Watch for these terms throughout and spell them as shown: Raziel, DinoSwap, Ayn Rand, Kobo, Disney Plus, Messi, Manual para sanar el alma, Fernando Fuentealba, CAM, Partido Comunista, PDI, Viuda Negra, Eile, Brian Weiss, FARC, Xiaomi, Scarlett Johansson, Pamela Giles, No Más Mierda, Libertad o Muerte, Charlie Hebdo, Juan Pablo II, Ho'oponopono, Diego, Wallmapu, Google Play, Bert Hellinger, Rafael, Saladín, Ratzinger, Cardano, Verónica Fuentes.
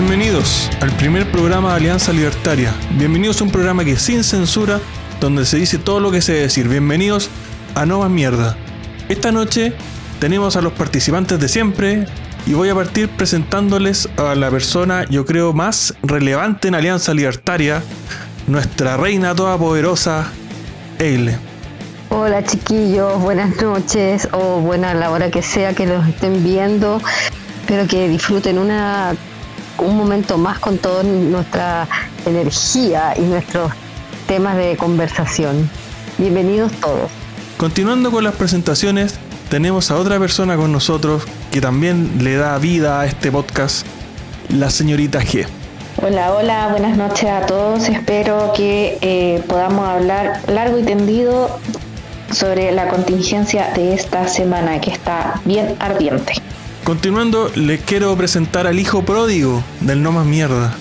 Bienvenidos al primer programa de Alianza Libertaria. Bienvenidos a un programa que es sin censura, donde se dice todo lo que se debe decir. Bienvenidos a No Más Mierda. Esta noche tenemos a los participantes de siempre y voy a partir presentándoles a la persona, yo creo, más relevante en Alianza Libertaria, nuestra reina todopoderosa, Eile. Hola chiquillos, buenas noches o buena la hora que sea que los estén viendo. Espero que disfruten un momento más con toda nuestra energía y nuestros temas de conversación. Bienvenidos todos. Continuando con las presentaciones, tenemos a otra persona con nosotros que también le da vida a este podcast, la señorita G. Hola, hola, buenas noches a todos. Espero que podamos hablar largo y tendido sobre la contingencia de esta semana que está bien ardiente. Continuando, les quiero presentar al hijo pródigo del No Más Mierda,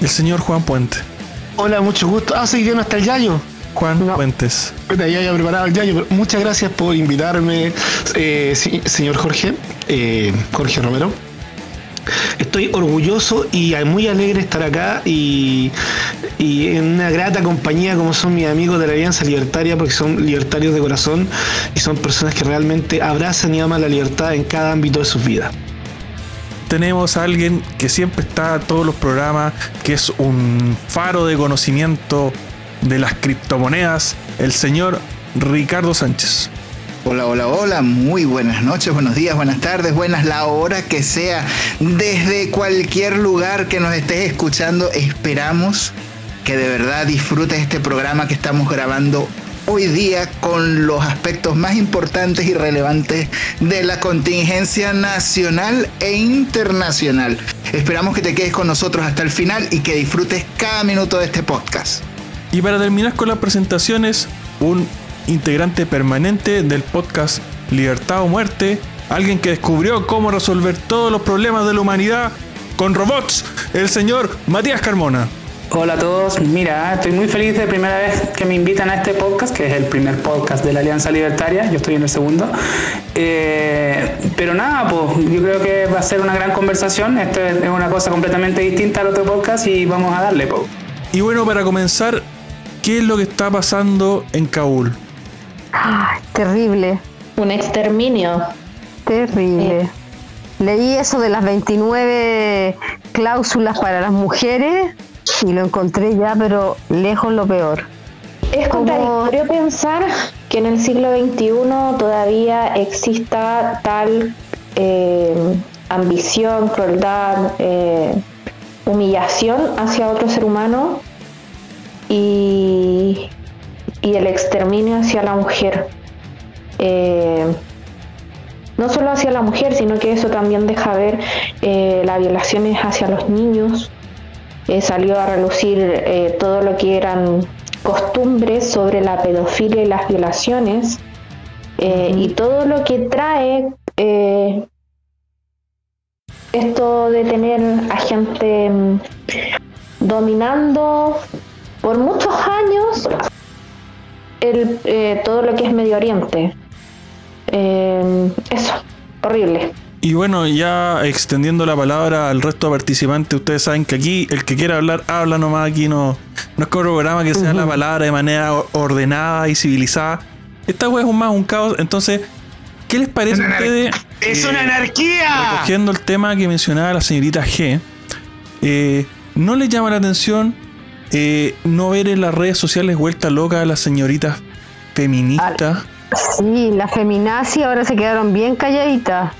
el señor Juan Puente. Hola, mucho gusto. Ah, sí, ya no está el Yayo. Juan Puentes. Bueno, ya había preparado el Yayo. Muchas gracias por invitarme, señor Jorge Romero. Estoy orgulloso y muy alegre de estar acá y en una grata compañía como son mis amigos de la Alianza Libertaria, porque son libertarios de corazón y son personas que realmente abrazan y aman la libertad en cada ámbito de sus vidas. Tenemos a alguien que siempre está a todos los programas, que es un faro de conocimiento de las criptomonedas, el señor Ricardo Sánchez. Hola, hola, hola, muy buenas noches, buenos días, buenas tardes, buenas la hora que sea. Desde cualquier lugar que nos estés escuchando, esperamos que de verdad disfrutes este programa que estamos grabando hoy día con los aspectos más importantes y relevantes de la contingencia nacional e internacional. Esperamos que te quedes con nosotros hasta el final y que disfrutes cada minuto de este podcast. Y para terminar con las presentaciones, un integrante permanente del podcast Libertad o Muerte, alguien que descubrió cómo resolver todos los problemas de la humanidad con robots, el señor Matías Carmona. Hola a todos, mira, estoy muy feliz de primera vez que me invitan a este podcast, que es el primer podcast de la Alianza Libertaria, yo estoy en el segundo, pero nada, pues yo creo que va a ser una gran conversación, esto es una cosa completamente distinta al otro podcast y vamos a darle, pues. Y bueno, para comenzar, ¿qué es lo que está pasando en Kabul? Ah, terrible. Un exterminio. Terrible. Leí eso de las 29 cláusulas para las mujeres y lo encontré ya, pero lejos lo peor. Es contradictorio pensar que en el siglo XXI todavía exista tal ambición, crueldad, humillación hacia otro ser humano y el exterminio hacia la mujer, no solo hacia la mujer, sino que eso también deja ver las violaciones hacia los niños. Salió a relucir todo lo que eran costumbres sobre la pedofilia y las violaciones, y todo lo que trae esto de tener a gente dominando por muchos años todo lo que es Medio Oriente. Eso, horrible. Y bueno, ya extendiendo la palabra al resto de participantes, ustedes saben que aquí el que quiera hablar, habla nomás. Aquí no es como programa que se da la palabra de manera ordenada y civilizada. Esta wea es un caos, entonces, ¿qué les parece a ustedes? ¡Es una anarquía! Recogiendo el tema que mencionaba la señorita G, ¿no les llama la atención no ver en las redes sociales vuelta loca a las señoritas feministas? Sí, las feminazis ahora se quedaron bien calladitas.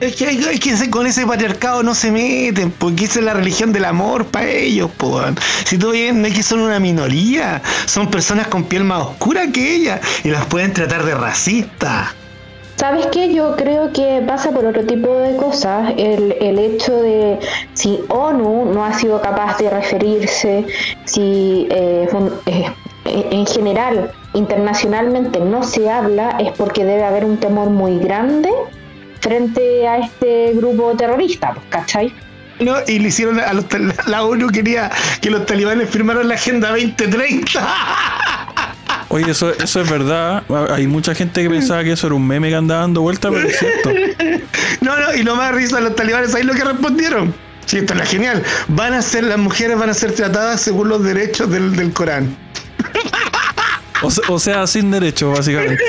Es que con ese patriarcado no se meten, porque esa es la religión del amor para ellos, po. Si todo bien, no es que son una minoría, son personas con piel más oscura que ellas y las pueden tratar de racistas. ¿Sabes qué? Yo creo que pasa por otro tipo de cosas, el hecho de si ONU no ha sido capaz de referirse, si en general, internacionalmente no se habla, es porque debe haber un temor muy grande frente a este grupo terrorista, ¿cachai? No, y le hicieron a la ONU quería que los talibanes firmaran la Agenda 2030. Oye, eso es verdad. Hay mucha gente que pensaba que eso era un meme que andaba dando vueltas, pero es cierto. No, y lo más risa, los talibanes, ¿sabes lo que respondieron? Sí, esto era genial. Van a ser, las mujeres van a ser tratadas según los derechos del Corán. O sea, sin derecho, básicamente.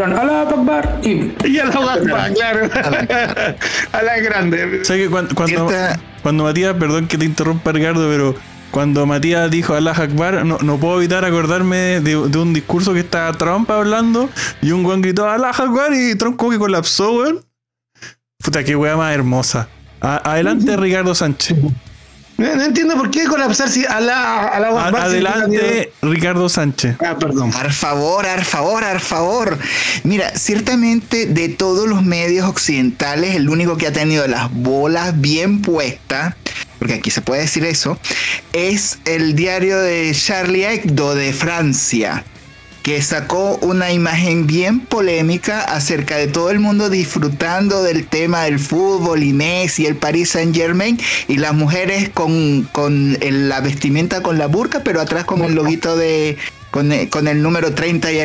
Alá Akbar y Alá Akbar, claro. Alá grande. O sea que cuando Matías, perdón que te interrumpa, Ricardo, pero cuando Matías dijo Alá Akbar, no puedo evitar acordarme de un discurso que estaba Trump hablando y un weón gritó Alá Akbar y Trump como que colapsó, weón. Puta, qué weá más hermosa. Adelante, Ricardo Sánchez. No entiendo por qué colapsar si a la adelante, Ricardo Sánchez. Ah, perdón. Por favor. Mira, ciertamente de todos los medios occidentales, el único que ha tenido las bolas bien puestas, porque aquí se puede decir eso, es el diario de Charlie Hebdo de Francia, que sacó una imagen bien polémica acerca de todo el mundo disfrutando del tema del fútbol y Messi, el Paris Saint-Germain, y las mujeres con la vestimenta con la burka, pero atrás con el loguito con el número 30 y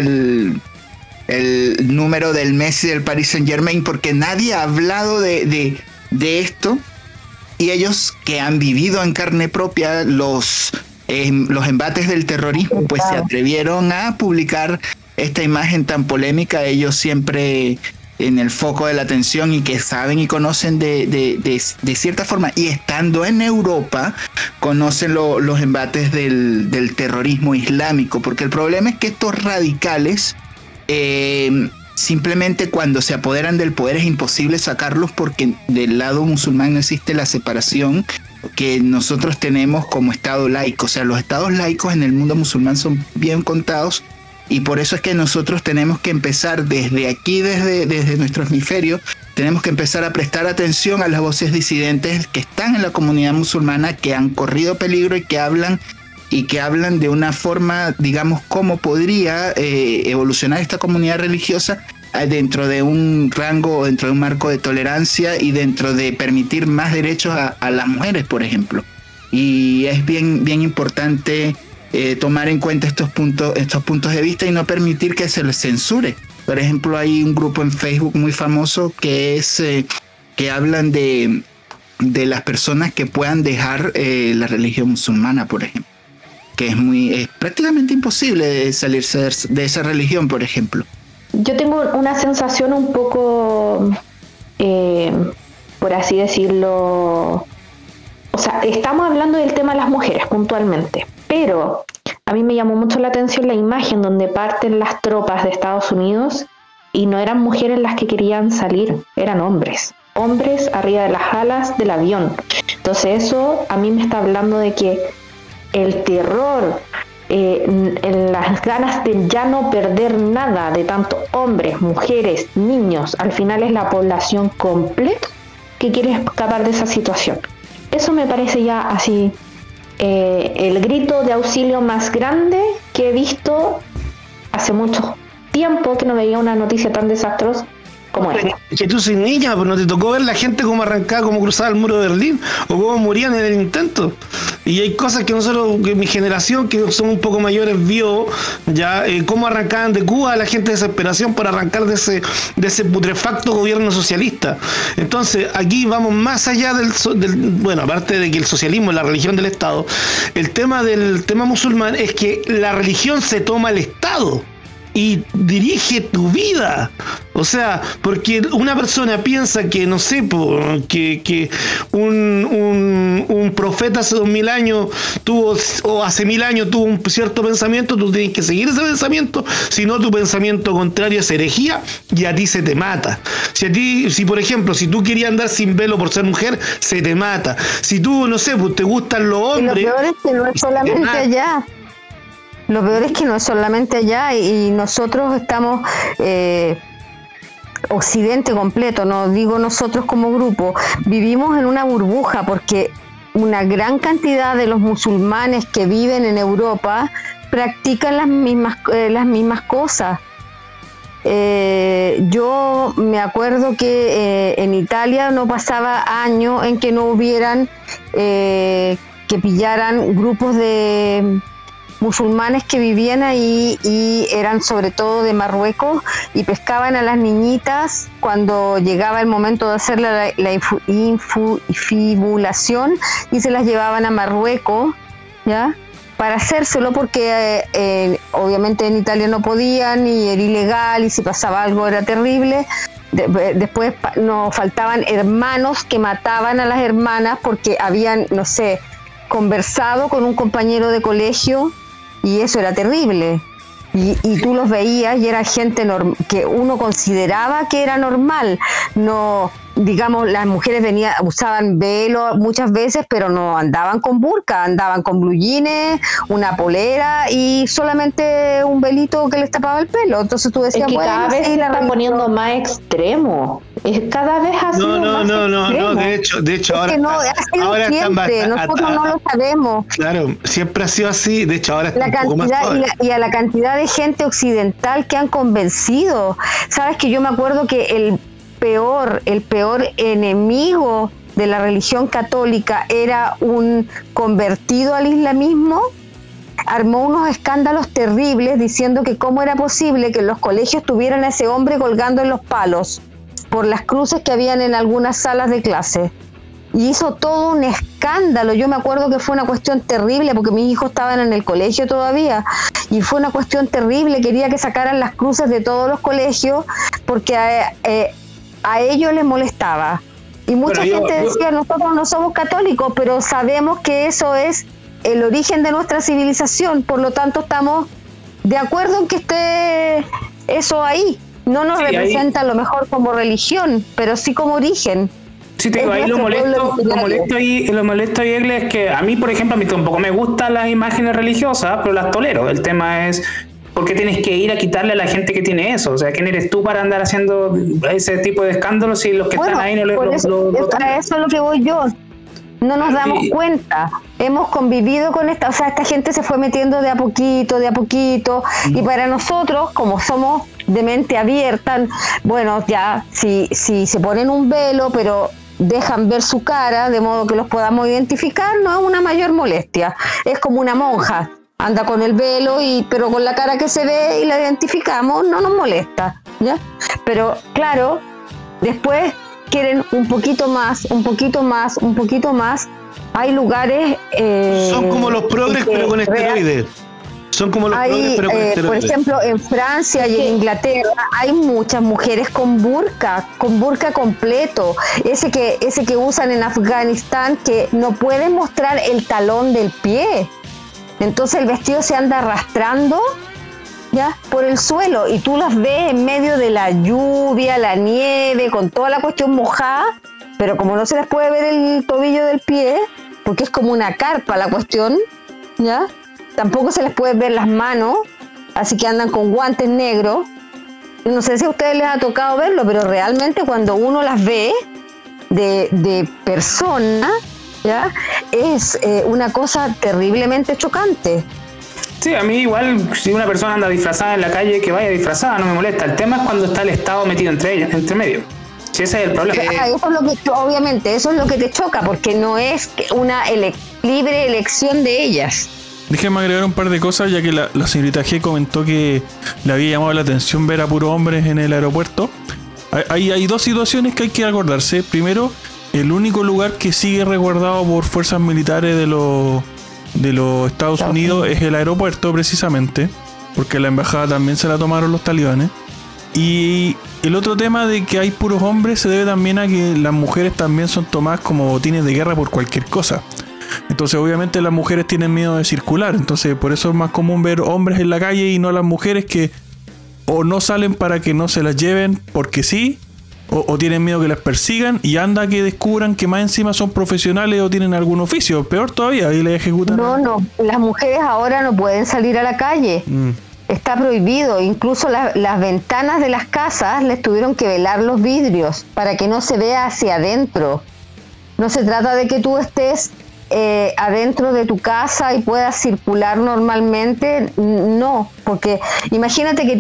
el número del Messi del Paris Saint-Germain, porque nadie ha hablado de esto, y ellos que han vivido en carne propia los embates del terrorismo, pues se atrevieron a publicar esta imagen tan polémica, ellos siempre en el foco de la atención y que saben y conocen de cierta forma, y estando en Europa conocen los embates del terrorismo islámico, porque el problema es que estos radicales simplemente cuando se apoderan del poder es imposible sacarlos, porque del lado musulmán no existe la separación que nosotros tenemos como Estado laico. O sea, los Estados laicos en el mundo musulmán son bien contados, y por eso es que nosotros tenemos que empezar desde aquí, desde nuestro hemisferio, tenemos que empezar a prestar atención a las voces disidentes que están en la comunidad musulmana, que han corrido peligro y que hablan de una forma, digamos, cómo podría evolucionar esta comunidad religiosa dentro de un rango, dentro de un marco de tolerancia y dentro de permitir más derechos a las mujeres, por ejemplo. Y es bien, bien importante tomar en cuenta estos puntos de vista y no permitir que se les censure. Por ejemplo, hay un grupo en Facebook muy famoso que es que hablan de las personas que puedan dejar la religión musulmana, por ejemplo, que es prácticamente imposible salirse de esa religión, por ejemplo. Yo tengo una sensación un poco, por así decirlo, o sea, estamos hablando del tema de las mujeres puntualmente, pero a mí me llamó mucho la atención la imagen donde parten las tropas de Estados Unidos y no eran mujeres las que querían salir, eran hombres arriba de las alas del avión. Entonces eso a mí me está hablando de que el terror, en las ganas de ya no perder nada de tanto hombres, mujeres, niños, al final es la población completa que quiere escapar de esa situación. Eso me parece ya así el grito de auxilio más grande que he visto hace mucho tiempo, que no veía una noticia tan desastrosa como esta. Que tú soy niña, pero no te tocó ver la gente como arrancaba, como cruzaba el muro de Berlín o cómo morían en el intento. Y hay cosas que nosotros, que mi generación, que somos un poco mayores, vio ya cómo arrancaban de Cuba a la gente de desesperación para arrancar de ese putrefacto gobierno socialista. Entonces, aquí vamos más allá bueno, aparte de que el socialismo es la religión del Estado, el tema del tema musulmán es que la religión se toma el Estado y dirige tu vida. O sea, porque una persona piensa que, no sé, que un profeta hace 2000 años tuvo, o hace 1000 años tuvo un cierto pensamiento, tú tienes que seguir ese pensamiento, si no tu pensamiento contrario es herejía y a ti se te mata. Si por ejemplo, si tú querías andar sin velo por ser mujer, se te mata. Si tú, no sé, pues te gustan los hombres... Y lo peor es que no es solamente allá. Lo peor es que no es solamente allá, y nosotros estamos, Occidente completo, no digo nosotros como grupo, vivimos en una burbuja, porque una gran cantidad de los musulmanes que viven en Europa practican las mismas cosas. Yo me acuerdo que en Italia no pasaba año en que no hubieran que pillaran grupos de musulmanes que vivían ahí y eran sobre todo de Marruecos y pescaban a las niñitas cuando llegaba el momento de hacer la infibulación y se las llevaban a Marruecos, ¿ya?, para hacérselo porque obviamente en Italia no podían y era ilegal y si pasaba algo era terrible. Después nos faltaban hermanos que mataban a las hermanas porque habían, no sé, conversado con un compañero de colegio y eso era terrible. Y tú los veías y era gente que uno consideraba que era normal. No, digamos, las mujeres usaban velo muchas veces, pero no andaban con burka, andaban con blue jeans, una polera y solamente un velito que les tapaba el pelo. Entonces tú decías, es que bueno, cada vez se está poniendo más extremo. Es cada vez así. No, de hecho ahora, ahora siempre, nosotros no lo sabemos. Claro, siempre ha sido así, de hecho ahora está un poco más joven. Y a la cantidad de gente occidental que han convencido. Sabes que yo me acuerdo que el peor enemigo de la religión católica era un convertido al islamismo. Armó unos escándalos terribles diciendo que cómo era posible que los colegios tuvieran a ese hombre colgando en los palos por las cruces que habían en algunas salas de clase. Y hizo todo un escándalo. Yo me acuerdo que fue una cuestión terrible porque mis hijos estaban en el colegio todavía y fue una cuestión terrible. Quería que sacaran las cruces de todos los colegios porque a ellos les molestaba. Y mucha gente decía, nosotros no somos católicos, pero sabemos que eso es el origen de nuestra civilización, por lo tanto estamos de acuerdo en que esté eso ahí. No nos representa ahí, a lo mejor como religión, pero sí como origen. Sí, te digo, ahí lo molesto y es que a mí, por ejemplo, a mí tampoco me gustan las imágenes religiosas, pero las tolero. El tema es, ¿por qué tienes que ir a quitarle a la gente que tiene eso? O sea, ¿quién eres tú para andar haciendo ese tipo de escándalos y los que están ahí no lo tienen? Eso es lo que voy yo. No nos damos cuenta. Hemos convivido con esta gente se fue metiendo de a poquito. Y para nosotros, como somos de mente abierta, bueno, ya, si se ponen un velo, pero dejan ver su cara, de modo que los podamos identificar, no es una mayor molestia. Es como una monja. Anda con el velo, pero con la cara que se ve y la identificamos, no nos molesta, ¿ya? Pero, claro, después quieren un poquito más. Hay lugares... son como los progres, pero con esteroides. Por ejemplo, en Francia y en Inglaterra hay muchas mujeres con burka completo. Ese que usan en Afganistán, que no pueden mostrar el talón del pie. Entonces el vestido se anda arrastrando, ¿ya?, por el suelo, y tú las ves en medio de la lluvia, la nieve, con toda la cuestión mojada, pero como no se les puede ver el tobillo del pie, porque es como una carpa la cuestión, ¿ya?, tampoco se les puede ver las manos, así que andan con guantes negros. No sé si a ustedes les ha tocado verlo, pero realmente cuando uno las ve de persona, ¿ya?, es una cosa terriblemente chocante. Sí, a mí igual, si una persona anda disfrazada en la calle, que vaya disfrazada, no me molesta. El tema es cuando está el Estado metido entre medio. Sí, ese es el problema. Obviamente, eso es lo que te choca, porque no es una libre elección de ellas. Déjenme agregar un par de cosas, ya que la señorita G comentó que le había llamado la atención ver a puros hombres en el aeropuerto. Hay dos situaciones que hay que acordarse. Primero, el único lugar que sigue resguardado por fuerzas militares de los Estados Unidos es el aeropuerto, precisamente, porque la embajada también se la tomaron los talibanes. Y el otro tema de que hay puros hombres se debe también a que las mujeres también son tomadas como botines de guerra por cualquier cosa. Entonces obviamente las mujeres tienen miedo de circular, entonces por eso es más común ver hombres en la calle y no las mujeres, que o no salen para que no se las lleven porque sí, o tienen miedo que las persigan, y anda que descubran que más encima son profesionales o tienen algún oficio, peor todavía, y les ejecutan. No, las mujeres ahora no pueden salir a la calle, está prohibido, incluso las ventanas de las casas les tuvieron que velar los vidrios para que no se vea hacia adentro. No se trata de que tú estés adentro de tu casa y puedas circular normalmente, no, porque imagínate que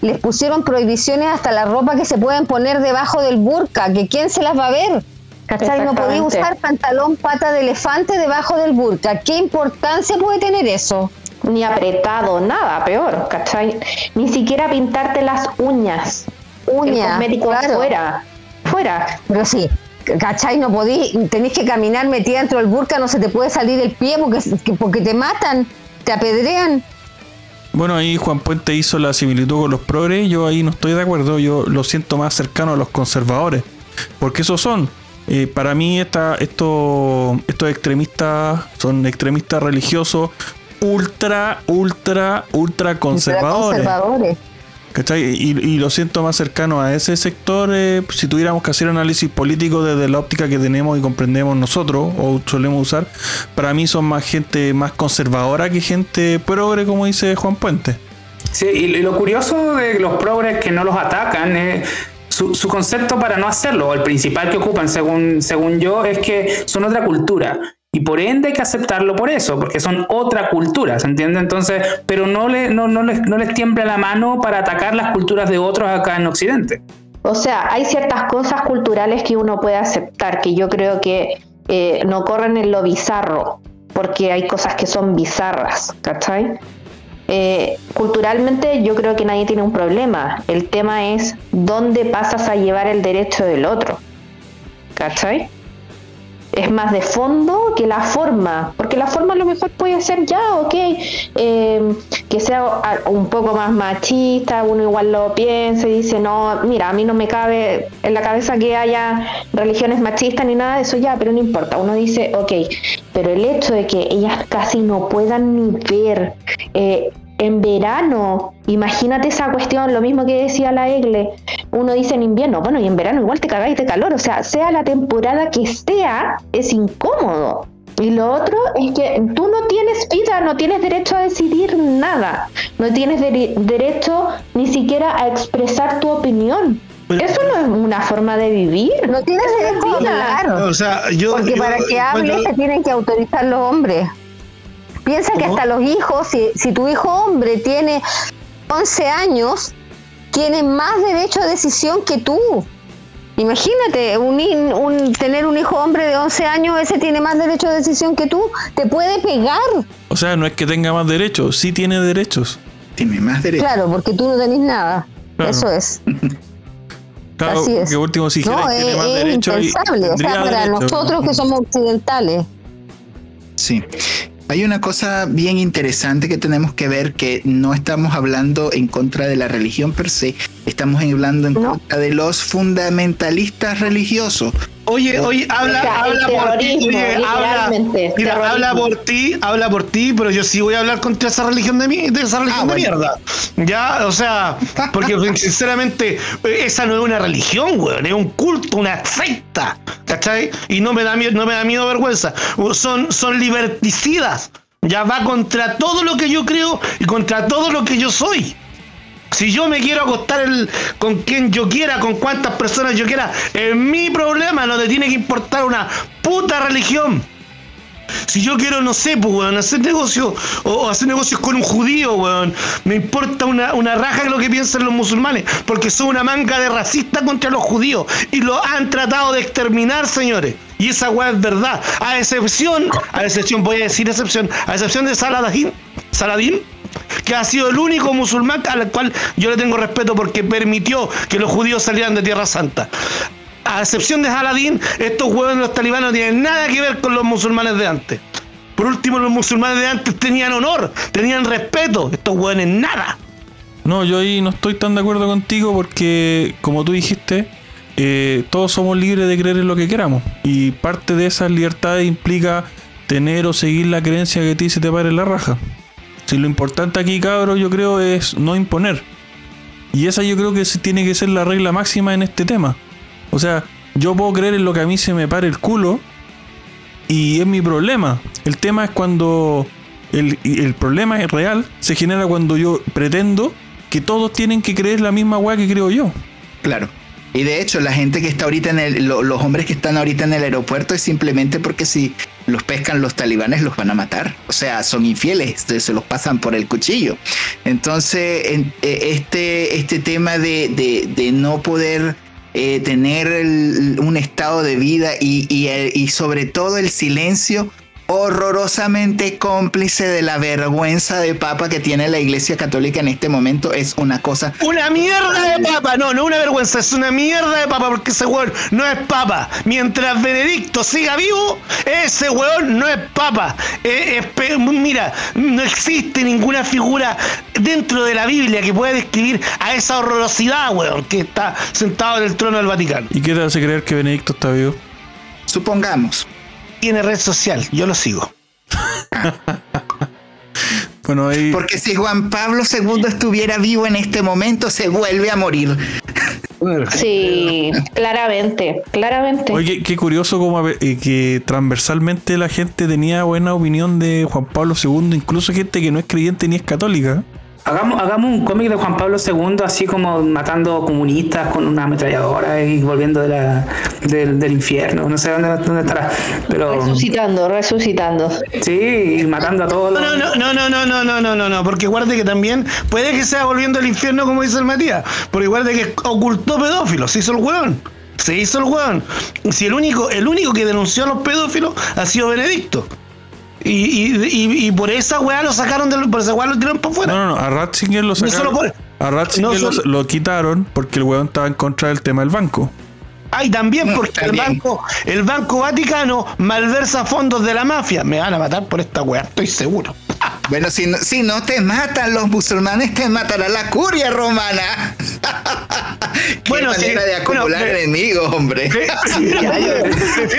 les pusieron prohibiciones hasta la ropa que se pueden poner debajo del burka, que quién se las va a ver, ¿cachai? No podés usar pantalón pata de elefante debajo del burka, ¿qué importancia puede tener eso? ni apretado, nada, peor, ¿cachai? Ni siquiera pintarte las uñas, el cosmético, claro. fuera. Pero sí, ¿cachai? No podís, tenés que caminar metida dentro del burka, no se te puede salir el pie porque te matan, te apedrean. Bueno, ahí Juan Puente hizo la similitud con los progres, yo ahí no estoy de acuerdo, yo lo siento más cercano a los conservadores, porque esos son, para mí estos extremistas son extremistas religiosos ultra conservadores. ¿Cachai? Y lo siento más cercano a ese sector, si tuviéramos que hacer análisis político desde la óptica que tenemos y comprendemos nosotros, o solemos usar, para mí son más gente más conservadora que gente progre, como dice Juan Puente. Sí, y lo curioso de los progres que no los atacan es su concepto para no hacerlo, el principal que ocupan, según yo, es que son otra cultura. Y por ende hay que aceptarlo por eso, porque son otra cultura, ¿se entiende? Entonces, pero no les tiembla la mano para atacar las culturas de otros acá en Occidente. O sea, hay ciertas cosas culturales que uno puede aceptar, que yo creo que no corren en lo bizarro, porque hay cosas que son bizarras, ¿cachai? Culturalmente yo creo que nadie tiene un problema. El tema es dónde pasas a llevar el derecho del otro, ¿cachai? Es más de fondo que la forma, porque la forma a lo mejor puede ser ya, ok, que sea un poco más machista, uno igual lo piensa y dice, no, mira, a mí no me cabe en la cabeza que haya religiones machistas ni nada de eso ya, pero no importa, uno dice, ok, pero el hecho de que ellas casi no puedan ni ver en verano, imagínate esa cuestión, lo mismo que decía la Eile, uno dice en invierno, bueno, y en verano igual te cagáis de calor, o sea la temporada que sea, es incómodo. Y lo otro es que tú no tienes vida, no tienes derecho a decidir nada, no tienes derecho ni siquiera a expresar tu opinión. Pero eso no es una forma de vivir, no tienes derecho a hablar. No, o sea, porque para que hables se tienen que autorizar los hombres. Piensa que hasta los hijos, si tu hijo hombre tiene 11 años, tiene más derecho a decisión que tú. Imagínate, tener un hijo hombre de 11 años, ese tiene más derecho a decisión que tú, te puede pegar. O sea, no es que tenga más derechos, sí tiene derechos. Tiene más derechos. Claro, porque tú no tenés nada. Claro. Eso es. Claro, así es. Que último, si no, tiene más derechos. Es impensable, o sea, para derecho. Nosotros que somos occidentales. Sí. Hay una cosa bien interesante que tenemos que ver, que no estamos hablando en contra de la religión per se, estamos hablando en contra de los fundamentalistas religiosos. Oye, habla por ti, pero yo sí voy a hablar contra esa religión de mierda. Ya, o sea, porque sinceramente esa no es una religión, weón, es un culto, una secta, ¿cachai? Y no me da miedo vergüenza. Son liberticidas. Ya va contra todo lo que yo creo y contra todo lo que yo soy. Si yo me quiero acostar con quien yo quiera, con cuantas personas yo quiera, es mi problema, no te tiene que importar una puta religión. Si yo quiero, no sé, pues, weón, hacer negocio o hacer negocios con un judío, weón, me importa una raja que lo que piensan los musulmanes, porque son una manga de racistas contra los judíos y lo han tratado de exterminar, señores. Y esa weá es verdad. A excepción de Saladín, que ha sido el único musulmán al cual yo le tengo respeto porque permitió que los judíos salieran de Tierra Santa. A excepción de Saladín, estos huevos de los talibanes no tienen nada que ver con los musulmanes de antes. Por último, los musulmanes de antes tenían honor, tenían respeto. Estos huevones nada. No, yo ahí no estoy tan de acuerdo contigo porque, como tú dijiste, todos somos libres de creer en lo que queramos. Y parte de esas libertades implica tener o seguir la creencia que a ti se te pare la raja. Si lo importante aquí, cabros, yo creo es no imponer. Y esa yo creo que tiene que ser la regla máxima en este tema. O sea, yo puedo creer en lo que a mí se me pare el culo y es mi problema. El tema es cuando el problema es real, se genera cuando yo pretendo que todos tienen que creer la misma weá que creo yo. Claro. Y de hecho, la gente que está ahorita los hombres que están ahorita en el aeropuerto es simplemente porque si los pescan los talibanes los van a matar. O sea, son infieles, se los pasan por el cuchillo. Entonces, este tema de no poder tener un estado de vida y sobre todo el silencio horrorosamente cómplice de la vergüenza de papa que tiene la Iglesia Católica en este momento. Es una cosa... ¡Una mierda de papa! No, no una vergüenza, es una mierda de papa, porque ese hueón no es papa. Mientras Benedicto siga vivo, ese hueón no es papa. Mira, no existe ninguna figura dentro de la Biblia que pueda describir a esa horrorosidad, hueón, que está sentado en el trono del Vaticano. ¿Y qué te hace creer que Benedicto está vivo? Supongamos. Tiene red social, yo lo sigo. Bueno, ahí... Porque si Juan Pablo II estuviera vivo en este momento, se vuelve a morir. Sí, claramente, claramente. Oye, qué curioso como que transversalmente la gente tenía buena opinión de Juan Pablo II, incluso gente que no es creyente ni es católica. Hagamos un cómic de Juan Pablo II así como matando comunistas con una ametralladora y volviendo del infierno. No sé dónde estará. Pero... Resucitando. Sí, y matando a todos. No, porque guarde que también puede que sea volviendo al infierno como dice el Matías. Porque guarde que ocultó pedófilos, se hizo el hueón. Si el único que denunció a los pedófilos ha sido Benedicto. Y por esa weá lo sacaron por esa weá lo tiraron para afuera. No, a Ratzinger lo sacaron. Lo quitaron porque el weón estaba en contra del tema del banco. Ay, también porque el Banco Vaticano malversa fondos de la mafia. Me van a matar por esta weá, estoy seguro. Bueno, si no te matan los musulmanes, te matará la curia romana. Qué bueno, manera de acumular enemigos, hombre. Prefiero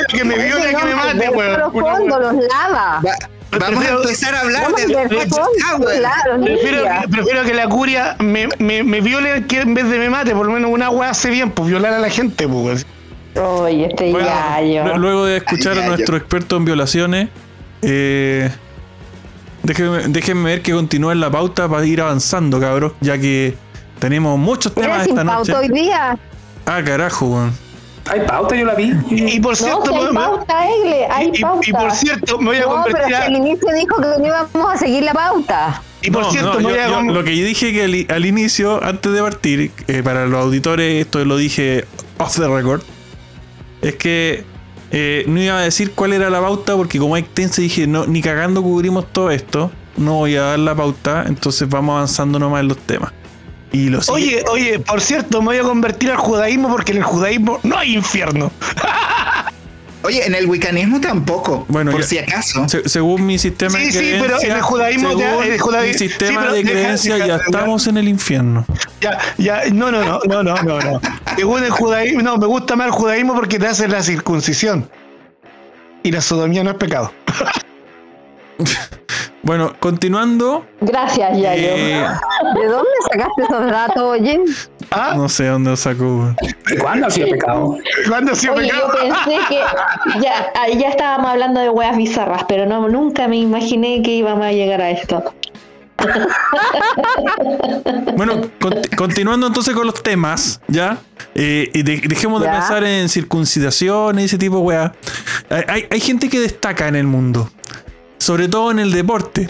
que me violen que me maten, weón. Los lava. Vamos a empezar a hablar prefiero que la curia me viole que en vez de me mate, por lo menos una weá hace bien, pues violar a la gente, pues. Oye, gallo. Luego de escuchar a nuestro experto en violaciones, déjenme ver que continúa en la pauta para ir avanzando, cabros, ya que tenemos muchos temas esta noche. ¿Pauta hoy día? Ah, carajo, weón. Hay pauta, yo la vi. Y por cierto, no, si hay pauta, Eile, hay pauta. Y por cierto, me voy a convertir. Pero al inicio dijo que no íbamos a seguir la pauta. Y por cierto, lo que yo dije que al inicio, antes de partir, para los auditores, esto lo dije off the record, es que no iba a decir cuál era la pauta, porque como hay tensa, dije, no, ni cagando cubrimos todo esto, no voy a dar la pauta, entonces vamos avanzando nomás en los temas. Oye, por cierto, me voy a convertir al judaísmo porque en el judaísmo no hay infierno. Oye, en el wiccanismo tampoco, bueno, por si acaso. Según mi sistema de creencia... Sí, pero en el judaísmo ya... mi sistema de creencia ya estamos en el infierno. No. Según el judaísmo... No, me gusta más el judaísmo porque te hacen la circuncisión. Y la sodomía no es pecado. Bueno, continuando. Gracias, Yayo. ¿De dónde sacaste esos datos, oye? ¿Ah? No sé dónde lo sacó. ¿Cuándo ha sido pecado? Yo pensé que ya estábamos hablando de weas bizarras, pero no, nunca me imaginé que íbamos a llegar a esto. Bueno, continuando entonces con los temas, ¿ya? Y dejemos de pensar en circuncidación y ese tipo de weas. Hay gente que destaca en el mundo. Sobre todo en el deporte.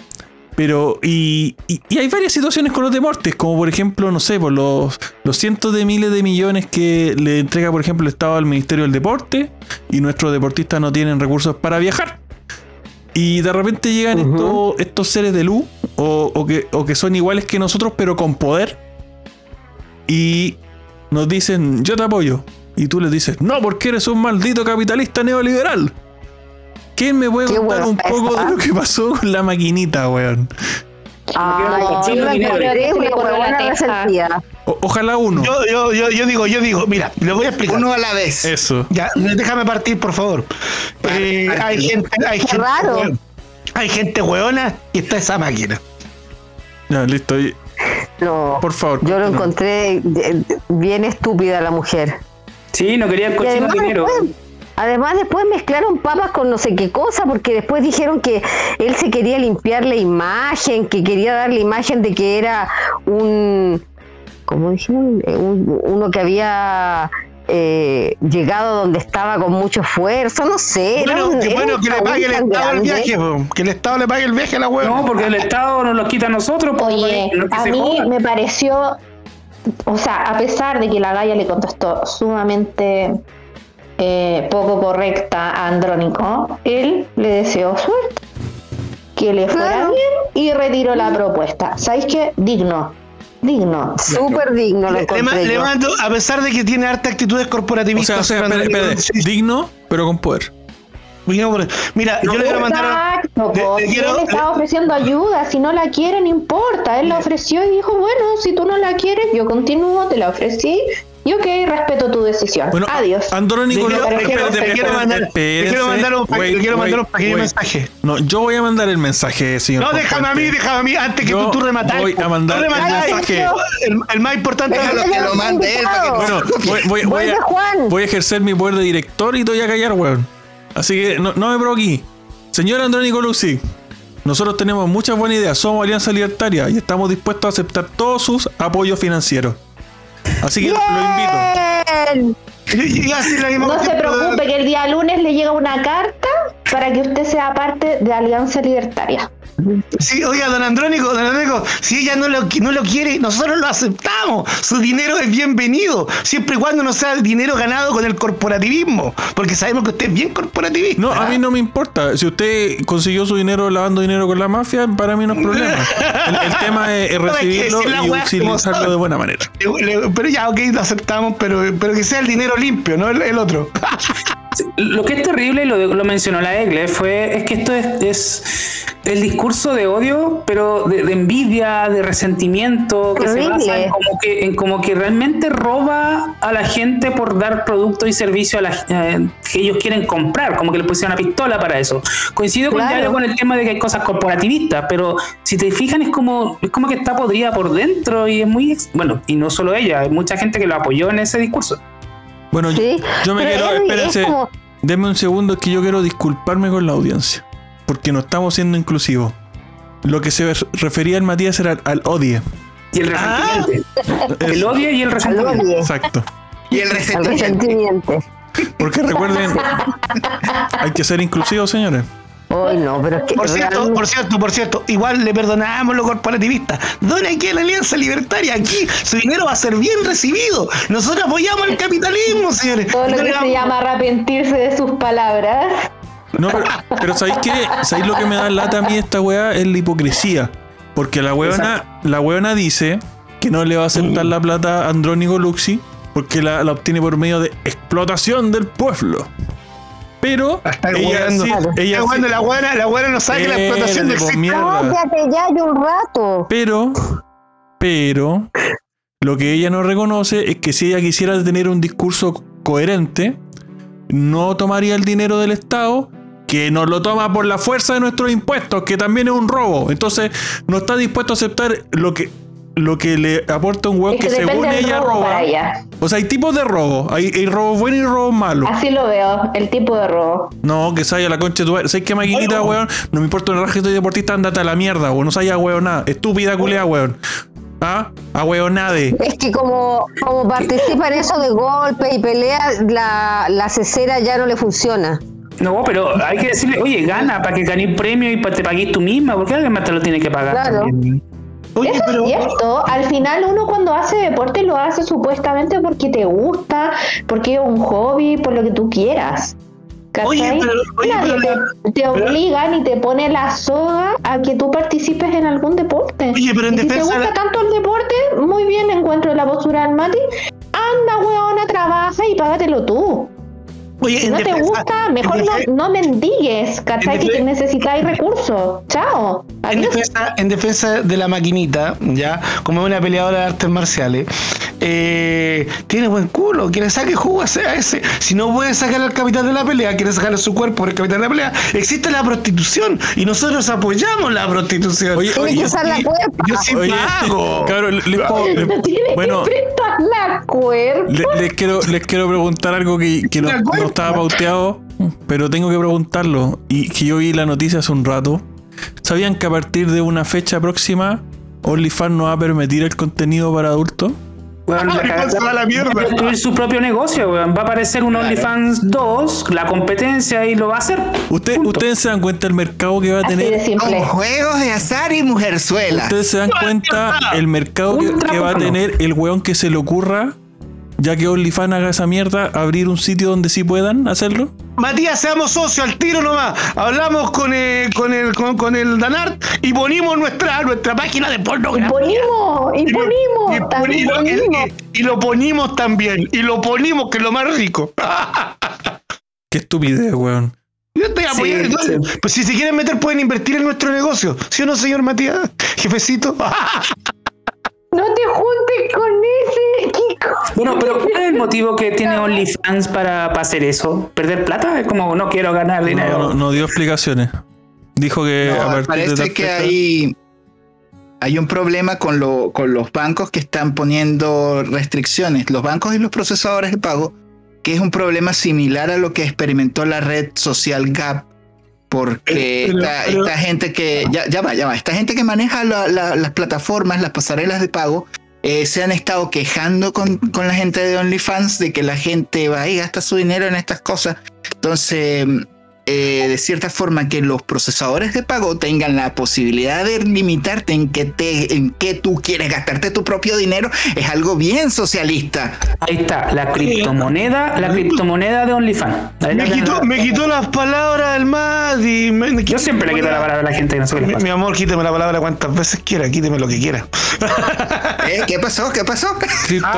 Pero. Y hay varias situaciones con los deportes. Como por ejemplo, no sé, por los cientos de miles de millones que le entrega, por ejemplo, el Estado al Ministerio del Deporte. Y nuestros deportistas no tienen recursos para viajar. Y de repente llegan estos seres de luz. O que son iguales que nosotros, pero con poder. Y nos dicen, yo te apoyo. Y tú les dices, no, porque eres un maldito capitalista neoliberal. ¿Quién me puede contar un poco de lo que pasó con la maquinita, weón? Ojalá uno. Yo digo, mira, les voy a explicar. Uno a la vez. Eso. Ya, déjame partir, por favor. Hay gente raro. Weón. Hay gente weona y está esa máquina. Ya, listo. No, por favor. Yo lo encontré bien estúpida la mujer. Sí, no quería cocinar dinero. Además, después mezclaron papas con no sé qué cosa, porque después dijeron que él se quería limpiar la imagen, que quería dar la imagen de que era uno que había llegado donde estaba con mucho esfuerzo, no sé. Bueno, que le pague el Estado el viaje, que el Estado le pague el viaje a la hueva. No, porque el Estado nos lo quita a nosotros. Oye, a mí me pareció, o sea, a pesar de que la galla le contestó sumamente... poco correcta a Andrónico, él le deseó suerte, que le fuera bien y retiró la propuesta. ¿Sabéis qué? Digno, súper digno. Lo levanto, a pesar de que tiene hartas actitudes corporativistas. O sea, digno, pero con poder. Mira, no, yo le quiero mandar. Exacto, él estaba ofreciendo ayuda. Si no la quiere, no importa. Él la ofreció y dijo: bueno, si tú no la quieres, yo continúo, te la ofrecí. Y ok, respeto tu decisión. Bueno, adiós. Andrónico, le quiero mandar un pequeño mensaje. No, yo voy a mandar el mensaje, señor. No, déjame a mí, antes que tú rematas. Voy a mandar el mensaje. El más importante es que lo mande él. Bueno, voy a ejercer mi poder de director y te voy a callar, weón. Así que no me provoquí. Señor Andrónico Luksic, nosotros tenemos muchas buenas ideas. Somos Alianza Libertaria y estamos dispuestos a aceptar todos sus apoyos financieros. Así que lo invito. No se preocupe que el día lunes le llega una carta para que usted sea parte de Alianza Libertaria. Sí, oiga, don Andrónico, si ella no lo quiere, nosotros lo aceptamos. Su dinero es bienvenido, siempre y cuando no sea el dinero ganado con el corporativismo, porque sabemos que usted es bien corporativista. No, a mí no me importa. Si usted consiguió su dinero lavando dinero con la mafia, para mí no es problema. El tema es recibirlo y utilizarlo de buena manera. Pero ya, ok, lo aceptamos, pero que sea el dinero limpio, no el otro. Lo que es terrible, y lo mencionó la Eile, es que esto es el discurso de odio, pero de envidia, de resentimiento, que se basa en como que realmente roba a la gente por dar productos y servicios que ellos quieren comprar, como que le pusieron una pistola para eso. Coincido con el tema de que hay cosas corporativistas, pero si te fijan es como que está podrida por dentro y es muy... Bueno, y no solo ella, hay mucha gente que lo apoyó en ese discurso. Bueno, sí, yo me quiero... Espérense, denme un segundo, que yo quiero disculparme con la audiencia, porque no estamos siendo inclusivos. Lo que se refería el Matías era al odio. Y el resentimiento. El odio y el resentimiento. Exacto. Y el resentimiento. Porque recuerden, hay que ser inclusivos, señores. Hoy no, pero es que por cierto, igual le perdonamos los corporativistas. Dona aquí a la Alianza Libertaria, aquí su dinero va a ser bien recibido. Nosotros apoyamos el capitalismo, señores. Todo lo que se llama arrepentirse de sus palabras. No, pero ¿sabéis lo que me da lata a mí esta weá? Es la hipocresía. Porque la weona dice que no le va a aceptar la plata a Andrónico Luksic porque la obtiene por medio de explotación del pueblo. Pero ella cuando la buena no sabe que la explotación del sistema. Cállate ya de un rato. Pero lo que ella no reconoce es que si ella quisiera tener un discurso coherente, no tomaría el dinero del Estado, que nos lo toma por la fuerza de nuestros impuestos, que también es un robo. Entonces, no está dispuesto a aceptar lo que le aporta un huevo que según ella roba. O sea, hay tipos de robo. Hay robos buenos y robos malos. Así lo veo, el tipo de robo. No, que salga la concha de tu madre. ¿Sabes qué, maquinita, weón? No me importa una raja que estoy deportista, andate a la mierda, weón. No salga, weón, nada. Estúpida culea, weón. ¿Ah? A huevonade. Es que como participa en eso de golpes y peleas, la cesera ya no le funciona. No, pero hay que decirle, oye, gana para que ganes premio y te pagues tú misma, porque alguien más te lo tiene que pagar. Claro. Oye, eso es cierto. Al final uno cuando hace deporte lo hace supuestamente porque te gusta, porque es un hobby, por lo que tú quieras. Oye, pero te obligan y te pone la soga a que tú participes en algún deporte. Oye, pero en y defensa si te gusta tanto el deporte, muy bien, encuentro la postura del Mati. Anda, huevona, trabaja y págatelo tú. Oye, si no te gusta, mejor no mendigues, ¿cachai? Que necesitáis recursos. Chao. En defensa de la maquinita, ya, como una peleadora de artes marciales, tiene buen culo, quiere sacar jugo a ese. Si no puede sacar al capitán de la pelea, quiere sacarle su cuerpo por el capitán de la pelea. Existe la prostitución y nosotros apoyamos la prostitución. Tiene que usar la cuerpa. Yo siempre hago. Claro, les quiero preguntar algo que no estaba pauteado, pero tengo que preguntarlo. Y que yo vi la noticia hace un rato. ¿Sabían que a partir de una fecha próxima OnlyFans no va a permitir el contenido para adultos? Bueno, va a construir su propio negocio, weón. Va a aparecer un OnlyFans 2, la competencia, y lo va a hacer. Ustedes se dan cuenta del mercado que va a tener con juegos de azar y mujerzuelas. Ustedes se dan cuenta el mercado que va a tener el weón que se le ocurra ya que OnlyFans haga esa mierda, abrir un sitio donde sí puedan hacerlo? Matías, seamos socios, al tiro nomás. Hablamos con el Danart y ponimos nuestra página de pornografía. Y lo ponimos, que es lo más rico. Qué estupidez, weón. Yo estoy apoyando. Sí. Pues si se quieren meter, pueden invertir en nuestro negocio. ¿Sí o no, señor Matías? Jefecito. No te juntes con ese, Kiko. Bueno, pero ¿cuál es el motivo que tiene OnlyFans para hacer eso? ¿Perder plata? Es como, no quiero ganar dinero. No dio explicaciones. Dijo que no, a partir parece de que hay un problema con los bancos que están poniendo restricciones. Los bancos y los procesadores de pago, que es un problema similar a lo que experimentó la red social Gap. Porque esta gente que esta gente que maneja las plataformas, las pasarelas de pago, se han estado quejando con la gente de OnlyFans de que la gente va y gasta su dinero en estas cosas. Entonces, de cierta forma, que los procesadores de pago tengan la posibilidad de limitarte en que tú quieres gastarte tu propio dinero es algo bien socialista. Ahí está, la criptomoneda de OnlyFans. Me quitó las palabras del Mati. Yo siempre le quito la palabra a la gente que no sabe. Mi amor, quíteme la palabra cuantas veces quiera, quíteme lo que quiera. ¿Qué pasó?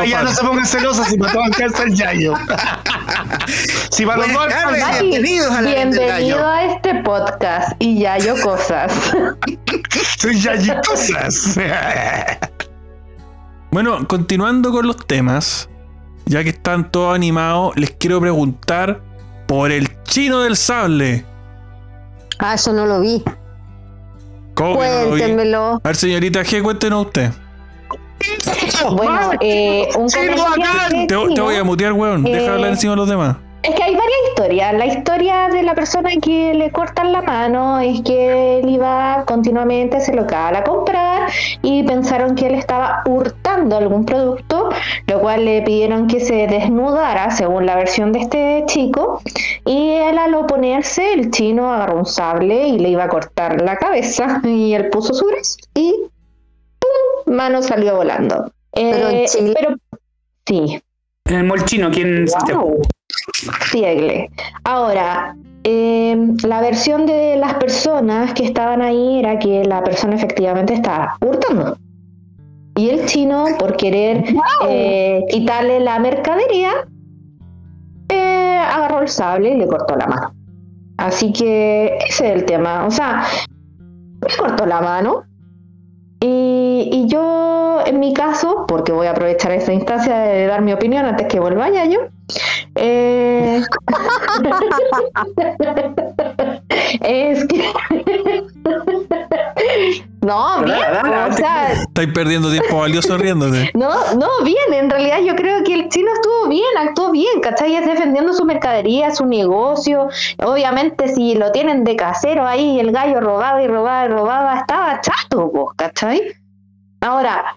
Ya no se pongan celosas si me toman cáncer el yayo. Si para los golpes, bienvenidos a la gente. Bienvenido a este podcast y Yayo Cosas. Soy Yayo Cosas. Bueno, continuando con los temas, ya que están todos animados, les quiero preguntar por el chino del sable. Ah, eso no lo vi. ¿Cómo? Cuéntenmelo. A ver, señorita G, cuéntenos usted. Bueno, un comediante. Te voy a mutear, weón. Deja hablar encima de los demás. Es que hay varias historias. La historia de la persona que le cortan la mano es que él iba continuamente, se lo acaba a comprar y pensaron que él estaba hurtando algún producto, lo cual le pidieron que se desnudara, según la versión de este chico, y él, al oponerse, el chino agarró un sable y le iba a cortar la cabeza, y él puso su brazo y ¡pum! Mano salió volando. Pero sí. En el mall chino, ¿quién wow. Sí, Eile. Ahora, la versión de las personas que estaban ahí era que la persona efectivamente estaba hurtando. Y el chino, por querer quitarle la mercadería, agarró el sable y le cortó la mano. Así que ese es el tema. O sea, le cortó la mano. Y yo, en mi caso, porque voy a aprovechar esta instancia de dar mi opinión antes que vuelva a Yayo, es que no, bien, o sea, estáis perdiendo tiempo valioso riéndose. No, bien, en realidad yo creo que el chino estuvo bien, actuó bien, ¿cachai? Es defendiendo su mercadería, su negocio. Obviamente, si lo tienen de casero ahí, el gallo robaba, estaba chato, vos, ¿cachai? Ahora,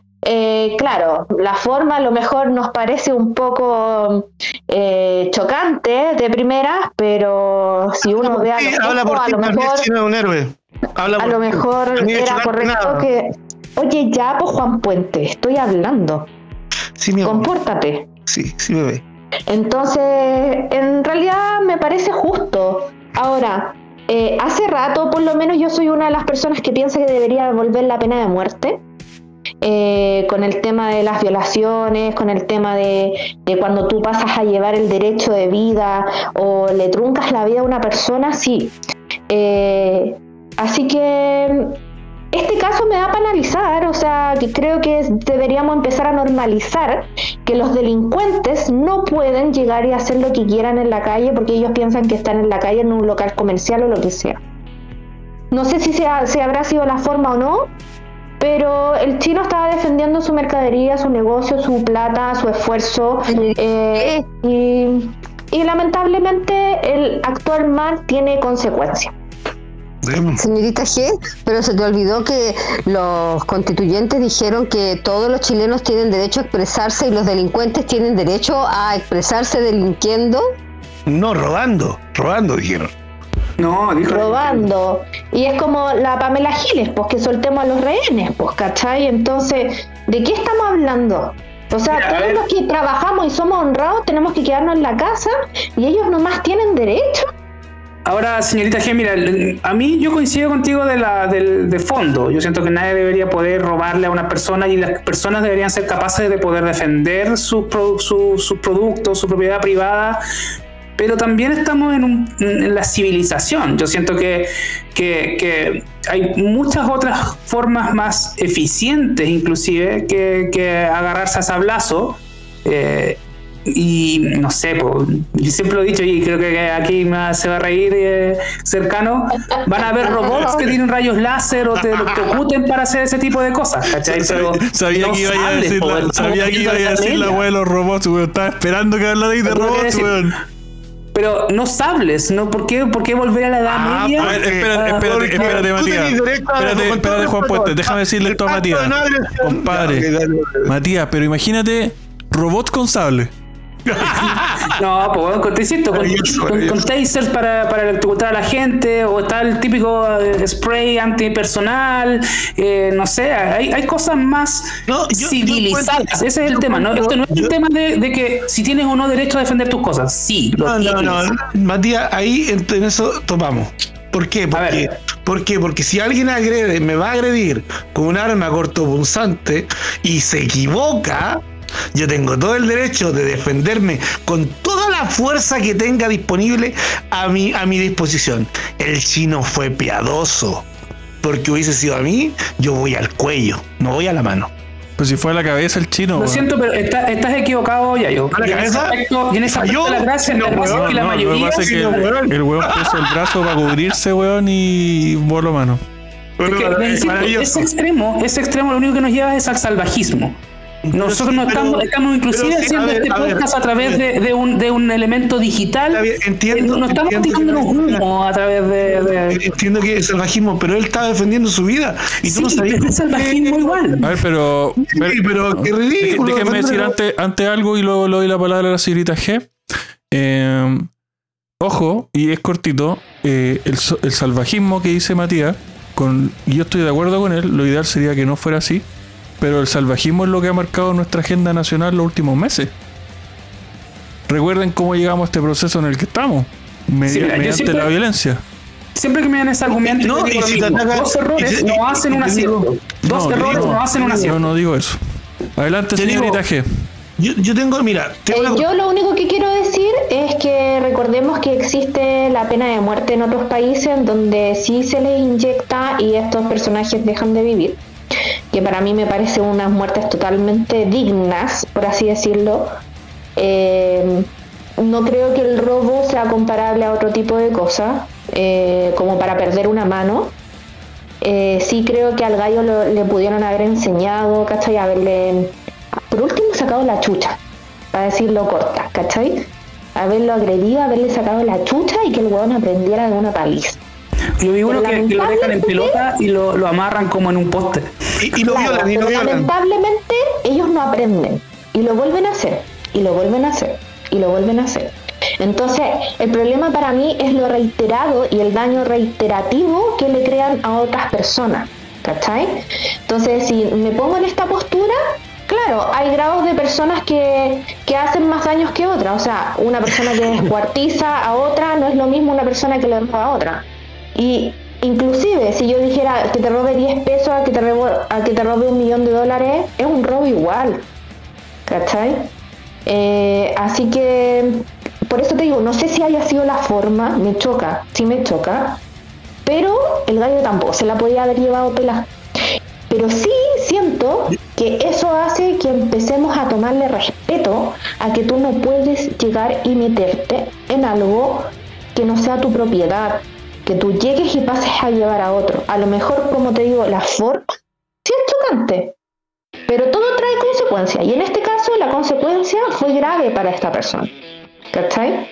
claro, la forma a lo mejor nos parece un poco chocante de primera, pero si uno ve a los ojos, a lo mejor es un héroe. A lo mejor era correcto que, oye, ya, pues, Juan Puente, estoy hablando. Sí, mi amor. Compórtate. Sí, bebé. Entonces, en realidad me parece justo. Ahora, hace rato, por lo menos, yo soy una de las personas que piensa que debería devolver la pena de muerte. Con el tema de las violaciones, con el tema de cuando tú pasas a llevar el derecho de vida o le truncas la vida a una persona, sí. Así que este caso me da para analizar, o sea, que creo que deberíamos empezar a normalizar que los delincuentes no pueden llegar y hacer lo que quieran en la calle porque ellos piensan que están en la calle, en un local comercial o lo que sea. No sé si se habrá sido la forma o no, pero el chino estaba defendiendo su mercadería, su negocio, su plata, su esfuerzo. Y lamentablemente el actuar mal tiene consecuencias. Señorita G, pero se te olvidó que los constituyentes dijeron que todos los chilenos tienen derecho a expresarse y los delincuentes tienen derecho a expresarse delinquiendo. No, robando dijeron. No, dijo robando. Y es como la Pamela Giles, pues, que soltemos a los rehenes, pues, ¿cachai? Entonces, ¿de qué estamos hablando? O sea, mira, todos los que trabajamos y somos honrados tenemos que quedarnos en la casa y ellos nomás tienen derecho. Ahora, señorita G, mira, a mí yo coincido contigo de fondo. Yo siento que nadie debería poder robarle a una persona y las personas deberían ser capaces de poder defender sus productos, su propiedad privada. Pero también estamos en la civilización. Yo siento que hay muchas otras formas más eficientes, inclusive, que agarrarse a sablazo. Y no sé, yo siempre lo he dicho y creo que aquí se va a reír cercano. Van a haber robots que tienen rayos láser o te ocuten para hacer ese tipo de cosas, ¿cachai? Pero sabía que iba a decir la wea de los robots, weón. Estaba esperando que hablarais de robots, weón. Pero no sables, ¿no? ¿Por qué volver a la edad media? Espérate, Matías. Espérate, Juan Puente. Déjame decirle esto a Matías. Compadre. Matías, pero imagínate robot con sable. No, pues con tasers para electrocutar a la gente, o está el típico spray antipersonal, no sé, hay cosas más civilizadas. Ese es el tema, ¿no? Esto no es el tema de que si tienes o no derecho a defender tus cosas. Sí, lo tienes. No, Matías, ahí en eso topamos. ¿Por qué? Porque si alguien agrede, me va a agredir con un arma cortopunzante y se equivoca, yo tengo todo el derecho de defenderme con toda la fuerza que tenga disponible a mi disposición. El chino fue piadoso, porque hubiese sido a mí, yo voy al cuello, no voy a la mano. Pues si fue a la cabeza el chino. Lo siento, pero estás equivocado, Yayo. A la cabeza. Y en esa parte la gracia, no, no, que la mayoría. El huevón puso el brazo para cubrirse, huevón, y voló mano. Ese extremo, lo único que nos lleva es al salvajismo. Nosotros estamos inclusive haciendo podcast a través de un elemento digital. Entiendo, no estamos tirándonos humo a través de... Entiendo que es salvajismo, pero él está defendiendo su vida. Y tú no sabías. Es salvajismo igual. A ver, pero qué ridículo. Déjenme decir antes algo y luego le doy la palabra a la señorita G. Ojo, y es cortito, el salvajismo que dice Matías, yo estoy de acuerdo con él, lo ideal sería que no fuera así. Pero el salvajismo es lo que ha marcado nuestra agenda nacional los últimos meses. Recuerden cómo llegamos a este proceso en el que estamos, mediante la violencia. Siempre que me dan ese argumento, no, yo digo dos errores no hacen un acierto. Yo no digo eso. Adelante, señorita G. Yo lo único que quiero decir es que recordemos que existe la pena de muerte en otros países donde sí se les inyecta y estos personajes dejan de vivir, que para mí me parecen unas muertes totalmente dignas, por así decirlo. No creo que el robo sea comparable a otro tipo de cosas, como para perder una mano. Sí creo que al gallo le pudieron haber enseñado, ¿cachai? Haberle, por último, sacado la chucha, para decirlo corta, ¿cachai? Haberlo agredido, haberle sacado la chucha y que el huevón aprendiera de una paliza. Yo vi uno que lo dejan en pelota y lo amarran como en un poste. Y lo violan, y lo violan. Lamentablemente ellos no aprenden. Y lo vuelven a hacer. Y lo vuelven a hacer. Y lo vuelven a hacer. Entonces, el problema para mí es lo reiterado y el daño reiterativo que le crean a otras personas. ¿Cachai? Entonces, si me pongo en esta postura, claro, hay grados de personas que hacen más daños que otras. O sea, una persona que descuartiza a otra no es lo mismo una persona que le roba a otra. Y inclusive si yo dijera que te robe 10 pesos a que te robe $1,000,000, es un robo igual, ¿cachai? Así que por eso te digo, no sé si haya sido la forma, me choca, sí me choca, pero el gallo tampoco se la podía haber llevado pelada. Pero sí siento que eso hace que empecemos a tomarle respeto a que tú no puedes llegar y meterte en algo que no sea tu propiedad, que tú llegues y pases a llevar a otro. A lo mejor, como te digo, la forma sí es chocante, pero todo trae consecuencias, y en este caso la consecuencia fue grave para esta persona, ¿cachai?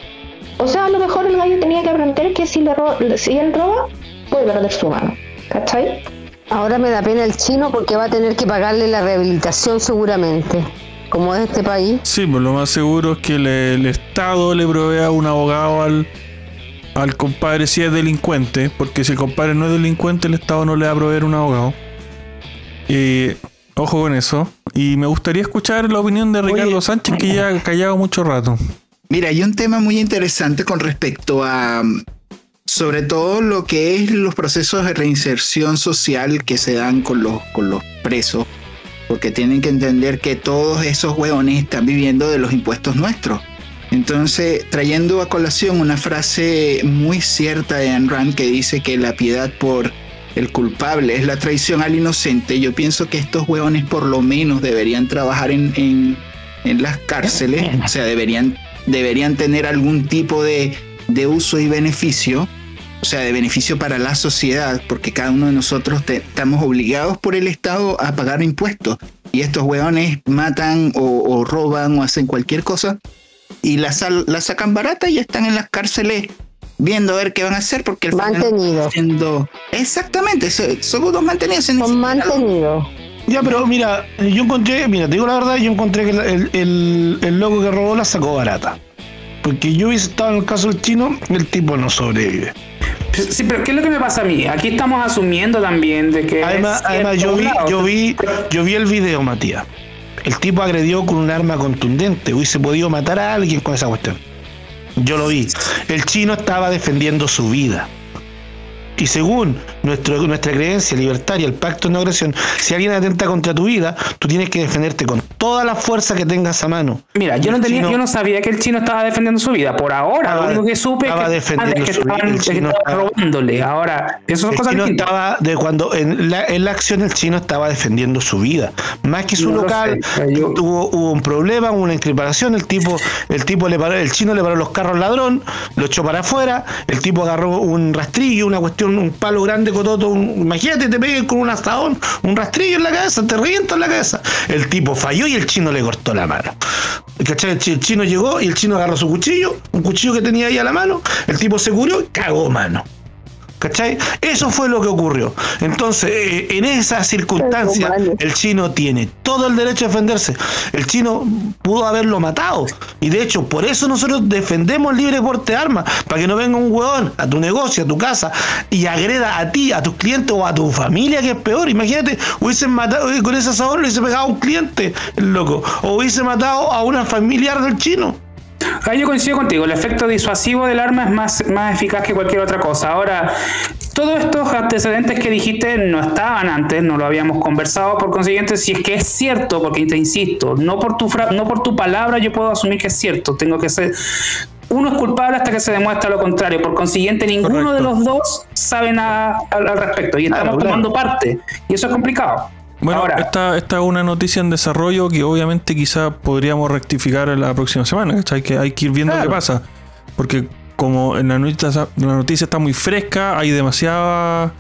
O sea, a lo mejor el gallo tenía que aprender que si él roba, puede perder su mano, ¿cachai? Ahora me da pena el chino porque va a tener que pagarle la rehabilitación seguramente, como es este país. Sí, pues lo más seguro es que el Estado le provea un abogado al compadre si es delincuente, porque si el compadre no es delincuente, el Estado no le va a proveer un abogado. Y ojo con eso. Y me gustaría escuchar la opinión de Ricardo Sánchez, que ya ha callado mucho rato. Mira, hay un tema muy interesante con respecto a, sobre todo, lo que es los procesos de reinserción social que se dan con los presos, porque tienen que entender que todos esos hueones están viviendo de los impuestos nuestros. Entonces, trayendo a colación una frase muy cierta de Ayn Rand que dice que la piedad por el culpable es la traición al inocente, yo pienso que estos hueones por lo menos deberían trabajar en las cárceles, o sea, deberían tener algún tipo de uso y beneficio, o sea, de beneficio para la sociedad, porque cada uno de nosotros estamos obligados por el Estado a pagar impuestos, y estos hueones matan o roban o hacen cualquier cosa, y la sacan barata y están en las cárceles viendo a ver qué van a hacer, porque al final están siendo... Exactamente, somos dos mantenidos. Son mantenidos. Ya, pero mira, yo encontré, mira, te digo la verdad, yo encontré que el loco que robó la sacó barata. Porque yo hubiese estado en el caso del chino, el tipo no sobrevive. Sí, pero ¿qué es lo que me pasa a mí? Aquí estamos asumiendo también de que... Además yo vi el video, Matías. El tipo agredió con un arma contundente. Hubiese podido matar a alguien con esa cuestión. Yo lo vi. El chino estaba defendiendo su vida. Y según nuestra creencia libertaria, el pacto de no agresión, si alguien atenta contra tu vida, tú tienes que defenderte con toda la fuerza que tengas a mano. Mira, yo no sabía que el chino estaba defendiendo su vida. Por ahora, lo único que supe es que estaba robándole. Ahora, eso son cosas distintas. En la acción el chino estaba defendiendo su vida. Más que su local, hubo un problema, una increpación, el chino le paró los carros al ladrón, lo echó para afuera, el tipo agarró un rastrillo, una cuestión, un palo grande cototo, imagínate, te peguen con un asadón, un rastrillo en la cabeza, te revientan en la cabeza. El tipo falló y el chino le cortó la mano. ¿Cachai? El chino llegó y el chino agarró su cuchillo, un cuchillo que tenía ahí a la mano, el tipo se curó y cagó mano. ¿Cachai? Eso fue lo que ocurrió. Entonces, en esas circunstancias, el chino tiene todo el derecho a defenderse. El chino pudo haberlo matado. Y de hecho, por eso nosotros defendemos el libre porte de armas. Para que no venga un huevón a tu negocio, a tu casa, y agreda a ti, a tus clientes o a tu familia, que es peor. Imagínate, hubiesen matado, con ese sabor le hubiese pegado a un cliente, el loco. O hubiese matado a una familiar del chino. Yo coincido contigo, el efecto disuasivo del arma es más eficaz que cualquier otra cosa. Ahora, todos estos antecedentes que dijiste no estaban antes, no lo habíamos conversado, por consiguiente, si es que es cierto, porque te insisto, no por tu palabra yo puedo asumir que es cierto, tengo que ser... Uno es culpable hasta que se demuestra lo contrario. Por consiguiente, ninguno de los dos sabe nada al respecto y estamos tomando parte, y eso es complicado. Bueno, ahora, esta es una noticia en desarrollo que obviamente quizá podríamos rectificar la próxima semana, ¿cachai? Que hay que ir viendo, claro, qué pasa, porque como en la noticia está muy fresca, hay demasiado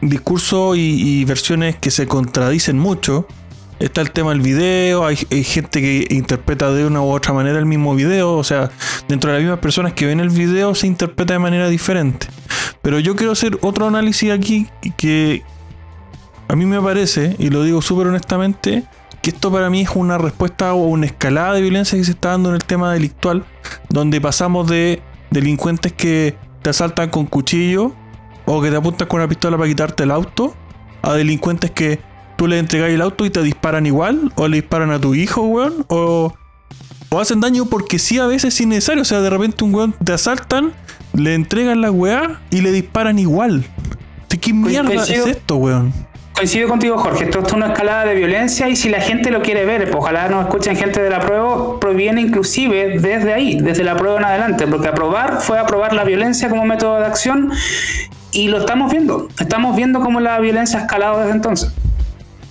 discurso y versiones que se contradicen mucho. Está el tema del video, hay gente que interpreta de una u otra manera el mismo video, o sea, dentro de las mismas personas que ven el video se interpreta de manera diferente. Pero yo quiero hacer otro análisis aquí que... A mí me parece, y lo digo súper honestamente, que esto para mí es una respuesta o una escalada de violencia que se está dando en el tema delictual, donde pasamos de delincuentes que te asaltan con cuchillo o que te apuntan con una pistola para quitarte el auto, a delincuentes que tú le entregas el auto y te disparan igual, o le disparan a tu hijo, weón, o hacen daño porque sí, a veces es innecesario. O sea, de repente un weón te asaltan, le entregan la weá y le disparan igual. ¿Qué mierda es esto, weón? Coincido contigo, Jorge, esto es una escalada de violencia, y si la gente lo quiere ver, pues ojalá nos escuchen gente de la prueba, proviene inclusive desde ahí, desde la prueba en adelante, porque aprobar fue aprobar la violencia como método de acción, y lo estamos viendo cómo la violencia ha escalado desde entonces.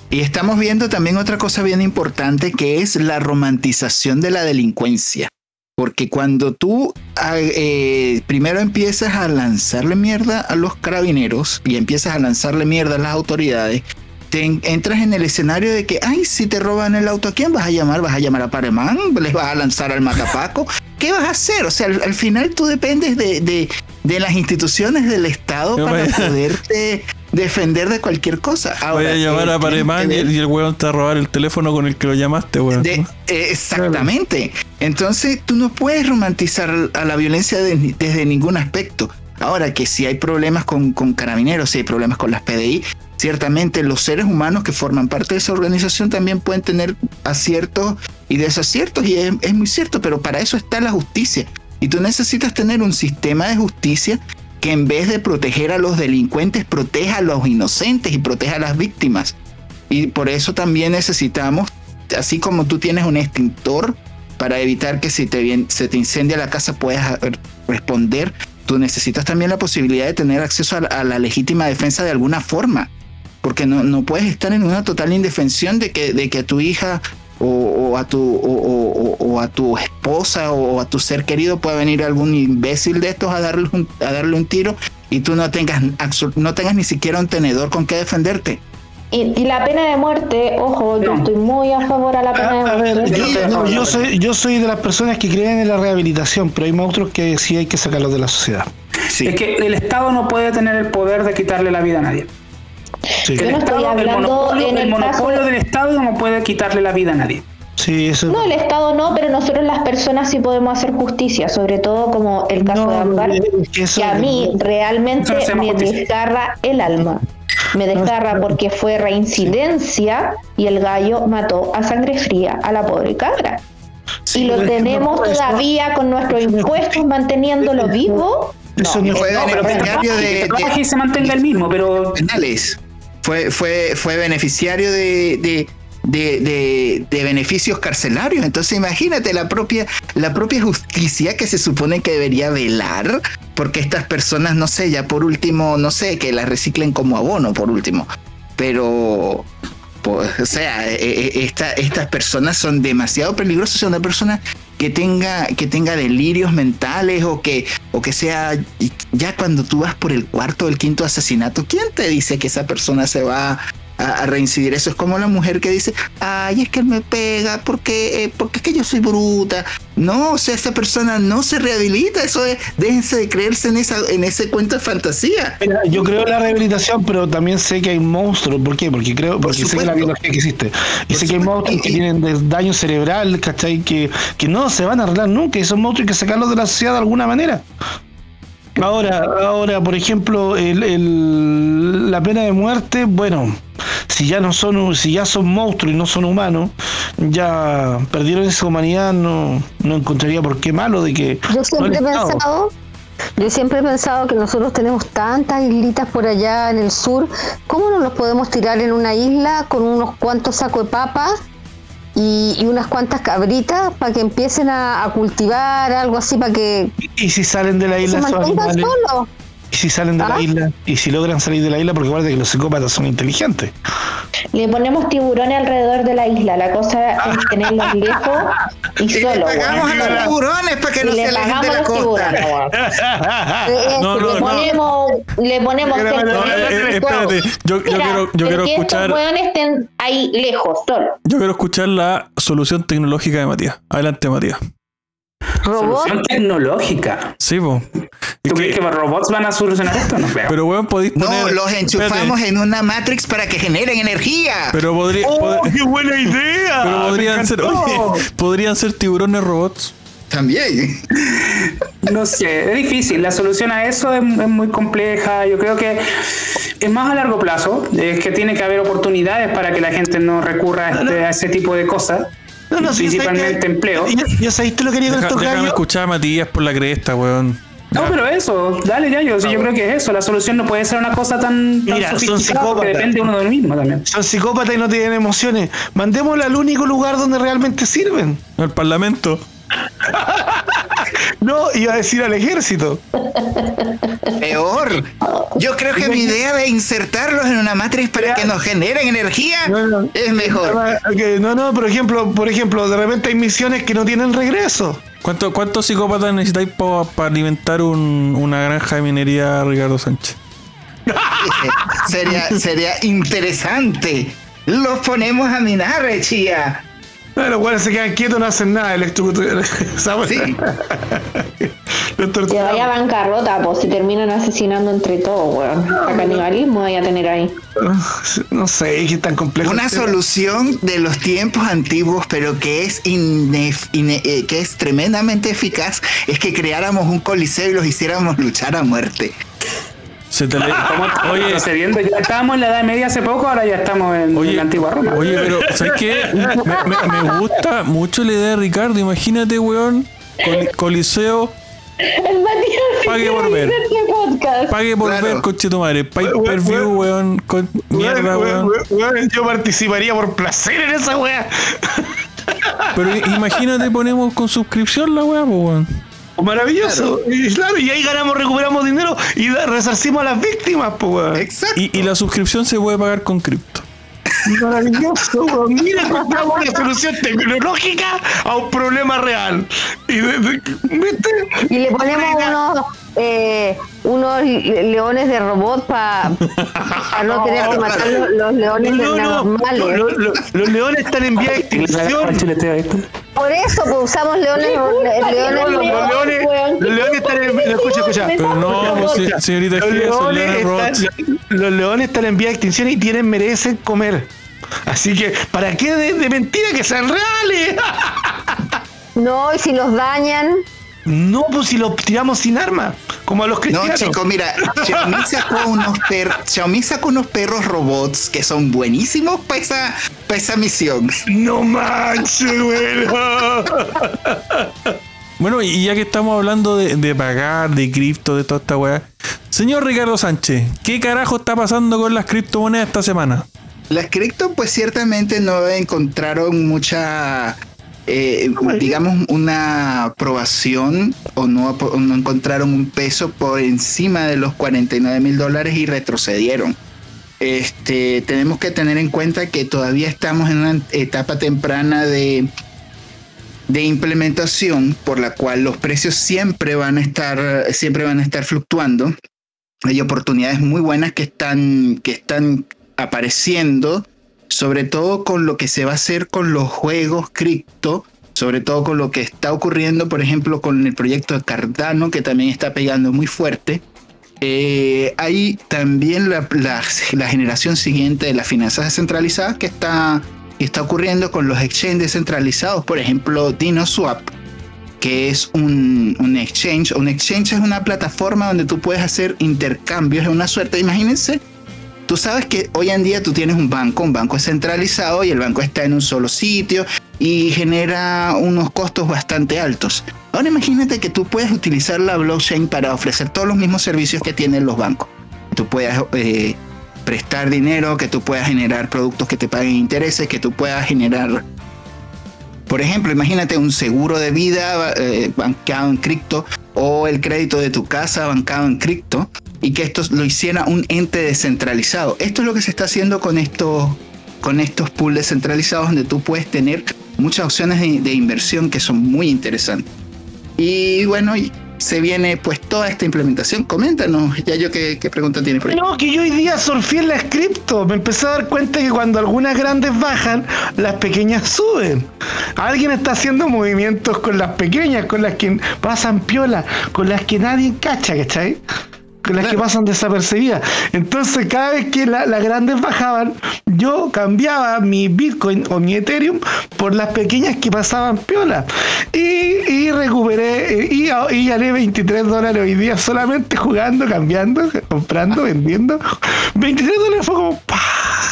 Y estamos viendo también otra cosa bien importante, que es la romantización de la delincuencia, porque cuando tú primero empiezas a lanzarle mierda a los carabineros y empiezas a lanzarle mierda a las autoridades, te entras en el escenario de que, ay, si te roban el auto, ¿a quién vas a llamar? ¿Vas a llamar a Paremán? ¿Les vas a lanzar al matapaco? ¿Qué vas a hacer? O sea, al final tú dependes de las instituciones del Estado para poderte defender de cualquier cosa. Ahora, voy a llamar a Paremán y el huevón te va a robar el teléfono con el que lo llamaste, weón. Exactamente. Entonces tú no puedes romantizar a la violencia desde ningún aspecto. Ahora, que si hay problemas con carabineros, si hay problemas con las PDI, Ciertamente los seres humanos que forman parte de esa organización también pueden tener aciertos y desaciertos, y es muy cierto, pero para eso está la justicia. Y tú necesitas tener un sistema de justicia que, en vez de proteger a los delincuentes, proteja a los inocentes y proteja a las víctimas. Y por eso también necesitamos, así como tú tienes un extintor para evitar que se te incendia la casa puedas responder, tú necesitas también la posibilidad de tener acceso a la legítima defensa de alguna forma, porque no puedes estar en una total indefensión de que a tu hija o a tu esposa o a tu ser querido pueda venir algún imbécil de estos a darle un tiro y tú no tengas ni siquiera un tenedor con que defenderte. Y la pena de muerte, ojo, yo estoy muy a favor a la pena de muerte. Yo soy de las personas que creen en la rehabilitación, pero hay monstruos que sí hay que sacarlos de la sociedad. Sí. Es que el Estado no puede tener el poder de quitarle la vida a nadie. Sí. Yo no estoy hablando en el monopolio del Estado no puede quitarle la vida a nadie. Sí, eso. No, el Estado no, pero nosotros las personas sí podemos hacer justicia, sobre todo como el caso de Ambar, que a mí realmente me desgarra el alma. Me desgarra porque fue reincidencia y el gallo mató a sangre fría a la pobre cabra. Sí, y lo tenemos todavía con nuestros impuestos manteniéndolo vivo. Eso no fue beneficiario de que se mantenga el mismo, pero penales. Fue beneficiario de beneficios carcelarios. Entonces imagínate la propia justicia que se supone que debería velar porque estas personas, no sé, ya por último, no sé, que las reciclen como abono por último, pero pues, o sea, estas personas son demasiado peligrosas. Una persona que tenga delirios mentales o que sea, ya cuando tú vas por el cuarto o el quinto asesinato, ¿quién te dice que esa persona se va a reincidir? Eso es como la mujer que dice, ay, es que él me pega porque es que yo soy bruta. No, o sea, esa persona no se rehabilita. Eso es, déjense de creerse en ese cuento de fantasía. Mira, yo creo en la rehabilitación, pero también sé que hay monstruos. ¿Por qué? Porque sé que la biología que existe. Y sé que hay monstruos que tienen daño cerebral, ¿cachai? Que no se van a arreglar nunca. Esos monstruos hay que sacarlos de la sociedad de alguna manera. Ahora, por ejemplo, la pena de muerte, bueno, si ya son monstruos y no son humanos, ya perdieron esa humanidad, no encontraría por qué malo de que. Yo siempre he pensado que nosotros tenemos tantas islitas por allá en el sur, ¿cómo no los podemos tirar en una isla con unos cuantos sacos de papas? Y unas cuantas cabritas para que empiecen a cultivar algo así para que. ¿Y si salen de la isla? ¿Se mantengan solos? ¿Y si salen de la isla? ¿Y si logran salir de la isla? Porque guarda que los psicópatas son inteligentes. Le ponemos tiburones alrededor de la isla. La cosa es tenerlos lejos y solos. Le pagamos a los tiburones para que no se alejen de la costa. Le ponemos. Espérate, yo quiero escuchar. Los hueones estén ahí lejos, solos. Yo quiero escuchar la solución tecnológica de Matías. Adelante, Matías. ¿Robot? Solución tecnológica. Sí, po. ¿Tú crees que robots van a solucionar esto? No, pero weón, podéis poner. No, los enchufamos en una Matrix para que generen energía. Pero podría. ¡Oh, qué buena idea! Pero podrían ser tiburones robots. También. No sé, es difícil. La solución a eso es muy compleja. Yo creo que es más a largo plazo. Es que tiene que haber oportunidades para que la gente no recurra a ese tipo de cosas. No, principalmente que, empleo. Yo sabía que lo quería con estos gallos. Déjame escuchar a Matías por la cresta, weón. No, pero eso, dale ya, yo creo que es eso. La solución no puede ser una cosa tan mira, sofisticada, que depende uno del mismo también. Son psicópatas y no tienen emociones. Mandémosla al único lugar donde realmente sirven. Al parlamento. No, iba a decir al ejército. Peor. Yo creo que mi idea de insertarlos en una matriz para que nos generen energía es mejor. No, por ejemplo, de repente hay misiones que no tienen regreso. ¿Cuántos psicópatas necesitáis para alimentar una granja de minería, Ricardo Sánchez? Sería interesante. Los ponemos a minar, chía. No, los cuales se quedan quietos, no hacen nada. ¿Sabes? Sí. Que vaya bancarrota, pues, si terminan asesinando entre todos, weón. A canibalismo vaya a tener ahí. No sé, es que es tan complejo. Una solución de los tiempos antiguos, pero que es tremendamente eficaz, es que creáramos un coliseo y los hiciéramos luchar a muerte. Se te le... Oye, procediendo, ya estábamos en la Edad Media hace poco, ahora ya estamos en la antigua Roma. Oye, pero ¿sabes qué? Me gusta mucho la idea de Ricardo. Imagínate, weón, Coliseo. El Matías pague por ver este podcast. Pague por ver, coche tu madre. Pay per view, weón. Mierda, weón. Yo participaría por placer en esa weá. Pero imagínate, ponemos con suscripción la weá, weón. Maravilloso, claro, y ahí ganamos, recuperamos dinero y resarcimos a las víctimas, pues. Exacto. Y la suscripción se puede pagar con cripto. Maravilloso, weón. Mira, encontramos una solución tecnológica a un problema real. Y le ponemos unos leones de robot para no tener que matar los leones normales. Los leones están en vía de extinción. Por eso pues, usamos leones están en vía los leones están en vía de extinción y merecen comer. Así que ¿para qué de mentira que sean reales? No, y si los dañan. No, pues si los tiramos sin arma, como a los cristianos. No, chicos, mira, Xiaomi sacó unos perros robots que son buenísimos para esa misión. No manches, güey. Bueno, y ya que estamos hablando de pagar, de cripto, de toda esta weá. Señor Ricardo Sánchez, ¿qué carajo está pasando con las criptomonedas esta semana? Las cripto, pues ciertamente no encontraron mucha... digamos una aprobación o no encontraron un peso por encima de los $49,000 y retrocedieron. Tenemos que tener en cuenta que todavía estamos en una etapa temprana de implementación, por la cual los precios siempre van a estar fluctuando. Hay oportunidades muy buenas que están apareciendo, sobre todo con lo que se va a hacer con los juegos cripto, sobre todo con lo que está ocurriendo, por ejemplo, con el proyecto de Cardano, que también está pegando muy fuerte. Hay también la generación siguiente de las finanzas descentralizadas que está ocurriendo con los exchanges descentralizados, por ejemplo, DinoSwap, que es un exchange. Un exchange es una plataforma donde tú puedes hacer intercambios de una suerte. Imagínense, tú sabes que hoy en día tú tienes un banco centralizado y el banco está en un solo sitio y genera unos costos bastante altos. Ahora imagínate que tú puedes utilizar la blockchain para ofrecer todos los mismos servicios que tienen los bancos. Tú puedas prestar dinero, que tú puedas generar productos que te paguen intereses, que tú puedas generar... Por ejemplo, imagínate un seguro de vida bancado en cripto, o el crédito de tu casa bancado en cripto, y que esto lo hiciera un ente descentralizado. Esto es lo que se está haciendo con estos pools descentralizados, donde tú puedes tener muchas opciones de inversión que son muy interesantes. Y bueno, se viene pues toda esta implementación. Coméntanos, Yayo, ¿qué pregunta tiene por ahí? No, que yo hoy día surfeé en las cripto. Me empecé a dar cuenta que cuando algunas grandes bajan, las pequeñas suben. Alguien está haciendo movimientos con las pequeñas, con las que pasan piola, con las que nadie cacha, ¿cachai? Con las que pasan desapercibidas. Entonces, cada vez que las grandes bajaban, yo cambiaba mi Bitcoin o mi Ethereum por las pequeñas que pasaban piola. Y recuperé, y gané $23 hoy día solamente jugando, cambiando, comprando, vendiendo. $23 fue como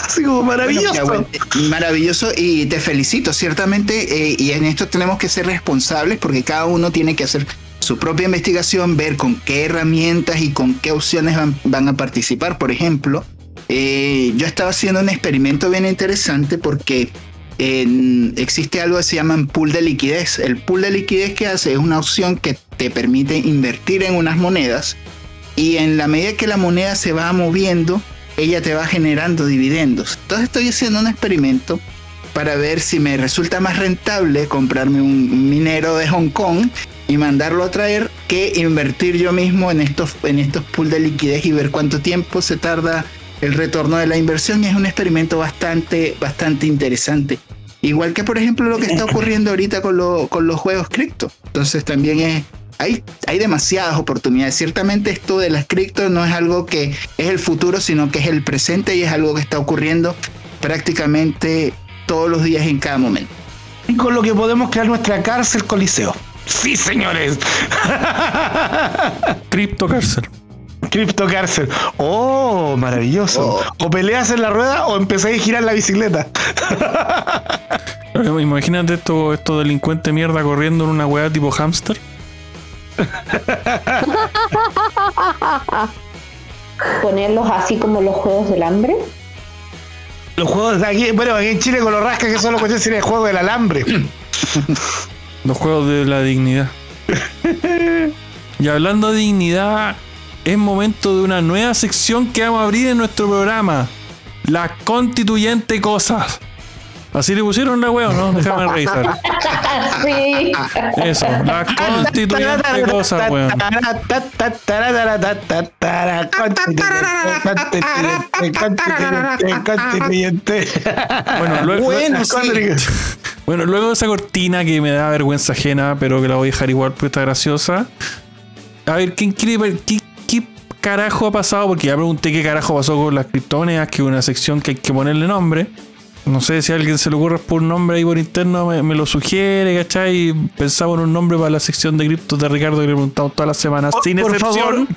así como maravilloso. Bueno, maravilloso, y te felicito, ciertamente. Y en esto tenemos que ser responsables, porque cada uno tiene que hacer su propia investigación, ver con qué herramientas y con qué opciones van a participar. Por ejemplo, yo estaba haciendo un experimento bien interesante, porque existe algo que se llama pool de liquidez. El pool de liquidez que hace es una opción que te permite invertir en unas monedas, y en la medida que la moneda se va moviendo, ella te va generando dividendos. Entonces estoy haciendo un experimento para ver si me resulta más rentable comprarme un minero de Hong Kong y mandarlo a traer, que invertir yo mismo en estos pools de liquidez y ver cuánto tiempo se tarda el retorno de la inversión. Y es un experimento bastante interesante. Igual que, por ejemplo, lo que está ocurriendo ahorita con los juegos cripto. Entonces también hay demasiadas oportunidades. Ciertamente esto de las cripto no es algo que es el futuro, sino que es el presente, y es algo que está ocurriendo prácticamente todos los días, en cada momento. Y con lo que podemos crear nuestra cárcel Coliseo. Sí, señores. Criptocárcel. Crypto Cárcel. ¡Oh, maravilloso! Oh. O peleas en la rueda o empezáis a girar la bicicleta. Imagínate estos delincuentes mierda corriendo en una weá tipo hámster. Ponerlos así como los juegos del hambre. Los juegos de aquí, bueno, aquí en Chile con los rascas que son los coches, tiene el juego del alambre. Los juegos de la dignidad. Y hablando de dignidad, es momento de una nueva sección que vamos a abrir en nuestro programa. Las constituyentes cosas. Así le pusieron la hueá, ¿no? Déjame revisar. Sí. Eso, la constituyente cosa, hueón. Constituyente. Bueno, luego de esa cortina que me da vergüenza ajena, pero que la voy a dejar igual porque está graciosa. A ver, ¿qué carajo ha pasado? Porque ya pregunté qué carajo pasó con las criptomonedas, que es una sección que hay que ponerle nombre. No sé si a alguien se le ocurre por un nombre ahí por interno, me lo sugiere, ¿cachai? Pensamos en un nombre para la sección de criptos de Ricardo que le preguntamos todas las semanas, sin excepción.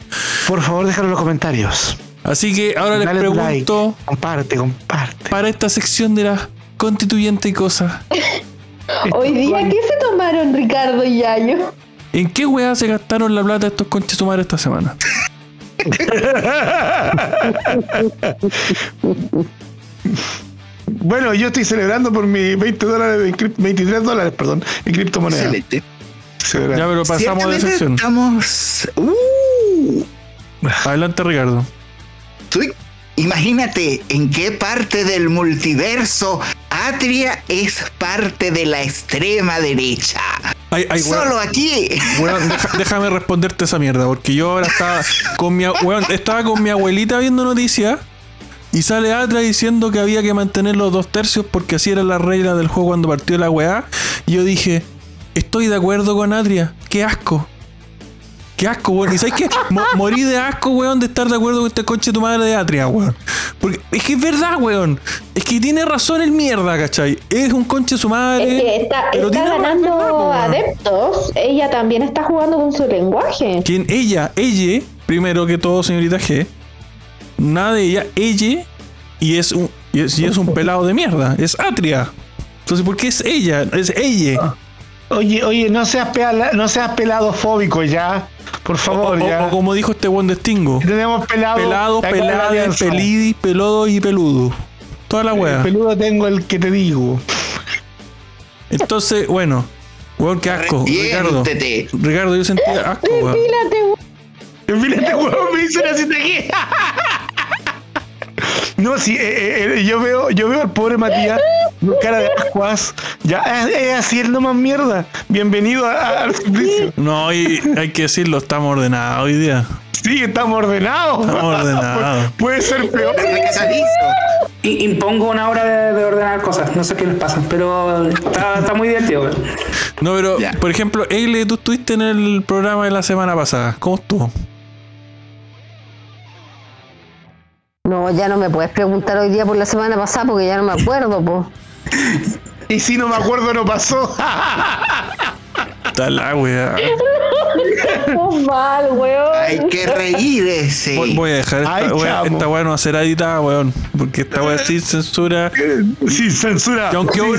Por favor, déjalo en los comentarios. Así que ahora dale, les pregunto. Like, comparte. Para esta sección de las constituyentes y cosas. Hoy día, ¿qué se tomaron Ricardo y Yayo? ¿En qué weá se gastaron la plata estos conches sumares esta semana? Bueno, yo estoy celebrando por mis $23 en criptomonedas. Excelente. Ya, pero pasamos de sección. Estamos... Adelante, Ricardo. Imagínate en qué parte del multiverso Atria es parte de la extrema derecha. Solo aquí. Weón, déjame responderte esa mierda, porque yo ahora estaba con mi abuelita viendo noticias. Y sale Atra diciendo que había que mantener los 2/3 porque así era la regla del juego cuando partió la weá. Y yo dije, estoy de acuerdo con Atria. ¡Qué asco! ¡Qué asco, weón! ¿Y sabes qué? Morí de asco, weón, de estar de acuerdo con este coche de tu madre de Atria, weón. Porque es que es verdad, weón. Es que tiene razón el mierda, ¿cachai? Es un conche su madre. Es que está ganando verdad, adeptos. Ella también está jugando con su lenguaje. ¿Quién? Ella, primero que todo, señorita G. Nada de ella, y es un pelado de mierda, es Atria. Entonces, ¿por qué es ella? Es ella. Oye, no seas pelado fóbico ya, por favor, ya. O como dijo este buen distingo. Tenemos pelado, pelidi, pelodo y peludo. Toda la wea. El peludo tengo el que te digo. Entonces, bueno, weón, qué asco, Ricardo, yo sentía asco, weón. Enfilate, weón, me hizo una cita aquí. No, sí, yo veo al pobre Matías con cara de ascuas. Ya es haciendo más mierda. Bienvenido al servicio. No, y hay que decirlo, estamos ordenados hoy día. Sí, estamos ordenados. Puede ser peor. Impongo una hora de ordenar cosas. No sé qué les pasa, pero está muy divertido. Güey. No, pero, ya. Por ejemplo, Eile, tú estuviste en el programa de la semana pasada. ¿Cómo estuvo? No, ya no me puedes preguntar hoy día por la semana pasada porque ya no me acuerdo, po. Y si no me acuerdo, no pasó. Está la weá. Estás mal, weón. Hay que reír ese. Voy a dejar esta weá no va a ser editada, weón. Porque esta weá sin censura. Sin censura. Y aunque uno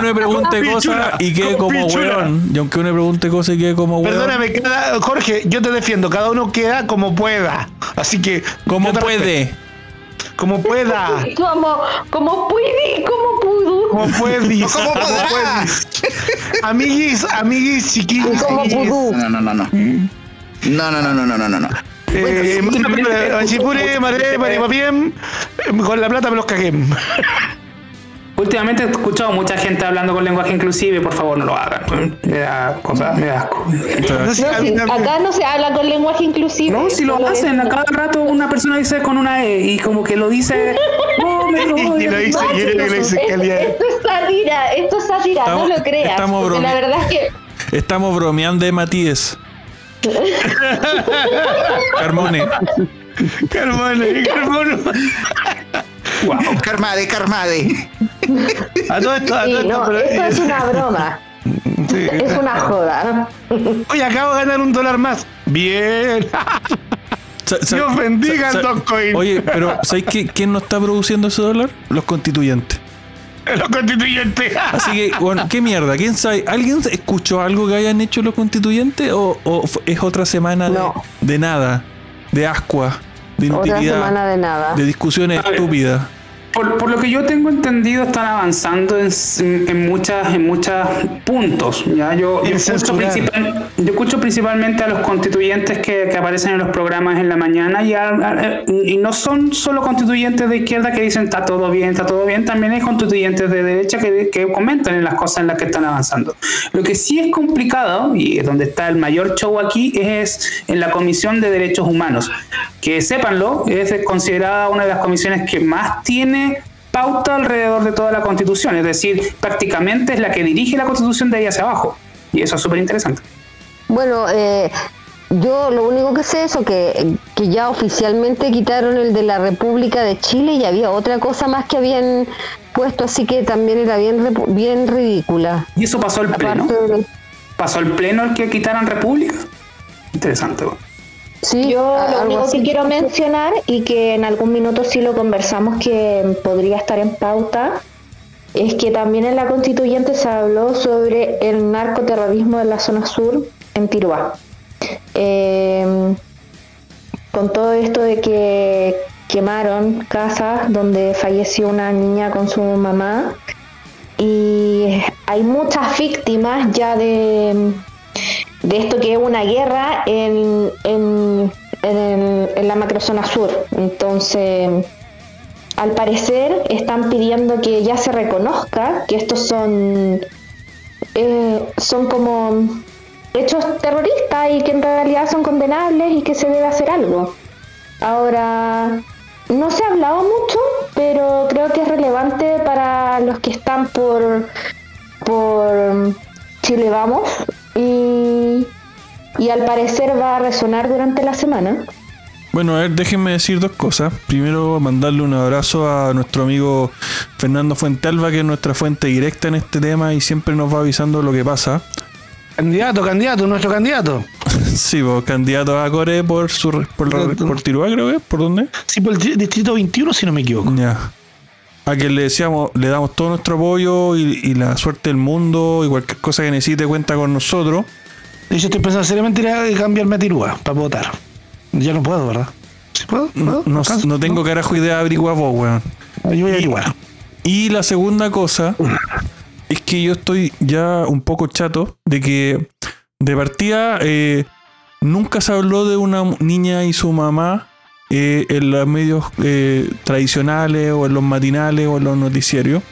me pregunte cosas y quede como weón. Perdóname, Jorge, yo te defiendo. Cada uno queda como pueda. Así que. Como puede. Como pueda. Como puede. Amiguis, chiquillos. No. Con la plata me los cagué. Últimamente he escuchado mucha gente hablando con lenguaje inclusive, por favor no lo hagan. Me da asco. No, acá no se habla con lenguaje inclusive. No, si lo hacen, a cada rato una persona dice con una E y como que lo dice. Esto es sátira, no lo creas. La verdad es que estamos bromeando de Matías. Carmone. Wow. Carmade. A todo esto, esto es una broma. Sí. Es una joda. Oye, acabo de ganar $1 más. Bien. Dios bendiga el Dogecoin. Oye, pero ¿sabes quién no está produciendo ese dólar? Los constituyentes. Los constituyentes. Así que, bueno, qué mierda. ¿Quién sabe? ¿Alguien escuchó algo que hayan hecho los constituyentes? ¿O es otra semana de nada? De ascua, de inutilidad. Otra semana de nada. De discusiones estúpidas. Por lo que yo tengo entendido, están avanzando en muchos puntos. ¿Ya? Yo escucho principalmente a los constituyentes que aparecen en los programas en la mañana y no son solo constituyentes de izquierda que dicen está todo bien, también hay constituyentes de derecha que comentan en las cosas en las que están avanzando. Lo que sí es complicado, y donde está el mayor show aquí, es en la Comisión de Derechos Humanos, que sépanlo, es considerada una de las comisiones que más tiene pauta alrededor de toda la Constitución, es decir, prácticamente es la que dirige la Constitución de ahí hacia abajo, y eso es súper interesante. Bueno, yo lo único que sé es que ya oficialmente quitaron el de la República de Chile y había otra cosa más que habían puesto, así que también era bien ridícula. Y eso pasó al Pleno. ¿Pasó al Pleno el que quitaron República? Interesante, ¿no? Sí, yo lo único que quiero mencionar, y que en algún minuto sí lo conversamos que podría estar en pauta, es que también en la Constituyente se habló sobre el narcoterrorismo de la zona sur en Tirúa, con todo esto de que quemaron casas donde falleció una niña con su mamá, y hay muchas víctimas ya de esto que es una guerra en la macrozona sur. Entonces, al parecer están pidiendo que ya se reconozca que estos son como hechos terroristas y que en realidad son condenables y que se debe hacer algo. Ahora, no se ha hablado mucho, pero creo que es relevante para los que están por Chile Vamos. Y al parecer va a resonar durante la semana. Bueno, a ver, déjenme decir dos cosas. Primero, mandarle un abrazo a nuestro amigo Fernando Fuentealba, que es nuestra fuente directa en este tema y siempre nos va avisando lo que pasa. Candidato, nuestro candidato. Sí, pues, candidato a Core por Tirúa, creo que es. ¿Por dónde? Sí, por el distrito 21, si no me equivoco. Ya. A que le damos todo nuestro apoyo y la suerte del mundo, y cualquier cosa que necesite cuenta con nosotros. Yo estoy pensando seriamente en cambiarme a Tirúa para votar. Ya no puedo, ¿verdad? ¿Sí puedo? No tengo carajo idea de averiguar vos, weón. Yo voy a averiguar. Y la segunda cosa es que yo estoy ya un poco chato de que de partida nunca se habló de una niña y su mamá en los medios tradicionales o en los matinales o en los noticiarios,